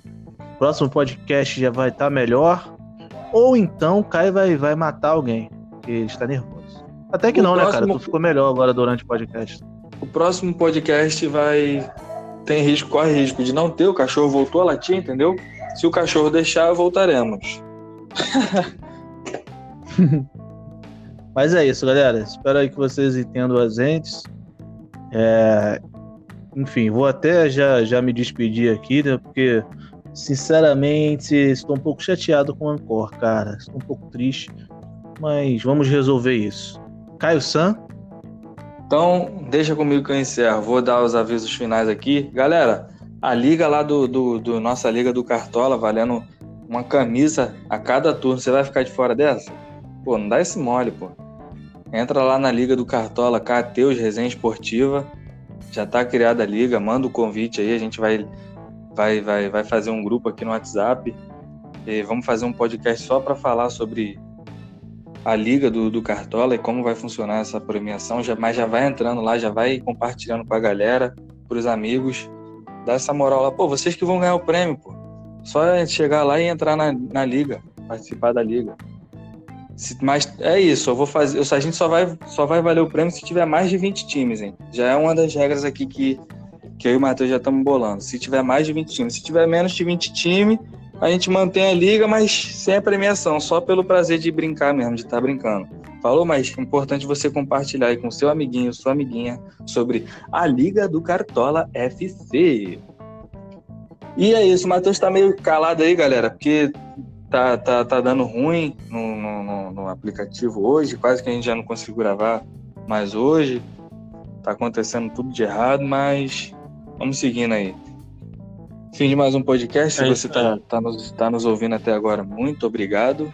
Próximo podcast já vai estar melhor. Ou então o Caio vai, vai matar alguém, porque ele está nervoso. Até que o não, próximo... né, cara? Tu ficou melhor agora durante o podcast. O próximo podcast vai... Tem risco, corre risco de não ter. O cachorro voltou a latir, entendeu? Se o cachorro deixar, voltaremos. Mas é isso, galera. Espero aí que vocês entendam as entes. É... Enfim, vou até já, já me despedir aqui, né? Porque, sinceramente, estou um pouco chateado com o Ancora, cara. Estou um pouco triste, mas vamos resolver isso. Caio San? Então, deixa comigo que eu encerro. Vou dar os avisos finais aqui. Galera, a liga lá do, do, do nossa liga do Cartola, valendo uma camisa a cada turno. Você vai ficar de fora dessa? Pô, não dá esse mole, pô. Entra lá na liga do Cartola, Cateus, Resenha Esportiva. Já tá criada a liga, manda o convite aí, a gente vai, vai, vai, vai fazer um grupo aqui no WhatsApp e vamos fazer um podcast só para falar sobre a liga do, do Cartola e como vai funcionar essa premiação, já, mas já vai entrando lá, já vai compartilhando com a galera, pros amigos, dá essa moral lá, pô, vocês que vão ganhar o prêmio, pô, só chegar lá e entrar na, na liga, participar da liga. Mas é isso, eu vou fazer, a gente só vai, só vai valer o prêmio se tiver mais de vinte times, hein? Já é uma das regras aqui que, que eu e o Matheus já estamos bolando. Se tiver mais de vinte times, se tiver menos de vinte times, a gente mantém a liga, mas sem a premiação, só pelo prazer de brincar mesmo, de estar tá brincando. Falou? Mas é importante você compartilhar aí com seu amiguinho, sua amiguinha, sobre a Liga do Cartola F C. E é isso, o Matheus tá meio calado aí, galera, porque... Tá, tá, tá dando ruim no, no, no aplicativo hoje, quase que a gente já não conseguiu gravar mais hoje, tá acontecendo tudo de errado, mas vamos seguindo aí. Fim de mais um podcast, se você tá, tá, nos, tá nos ouvindo até agora, muito obrigado,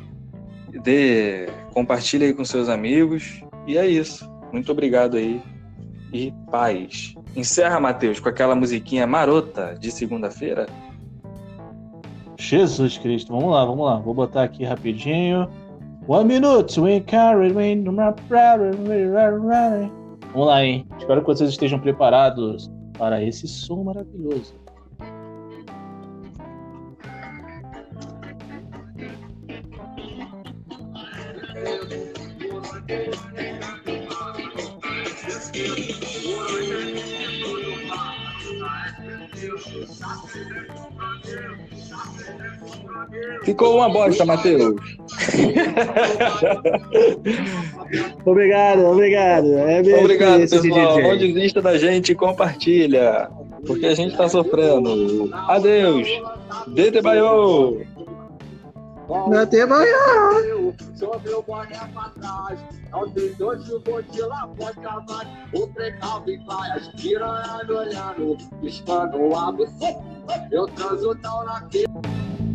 de, compartilha aí com seus amigos, e é isso, muito obrigado aí, e paz. Encerra, Matheus, com aquela musiquinha marota de segunda-feira. Jesus Cristo, vamos lá, vamos lá. Vou botar aqui rapidinho. One minute, we carry, we Vamos lá, hein? Espero que vocês estejam preparados para esse som maravilhoso. Ficou uma bosta, Matheus. Obrigado, obrigado. É mesmo obrigado, pessoal. Não desista da gente e compartilha, porque a gente tá sofrendo. Adeus. Dete baiô. Dete baiô. Sobre eu boné pra trás, ao tridente o Godzilla pode cavar, o precalve vai aspirando, olhando, espando a você, eu transo tal naquele.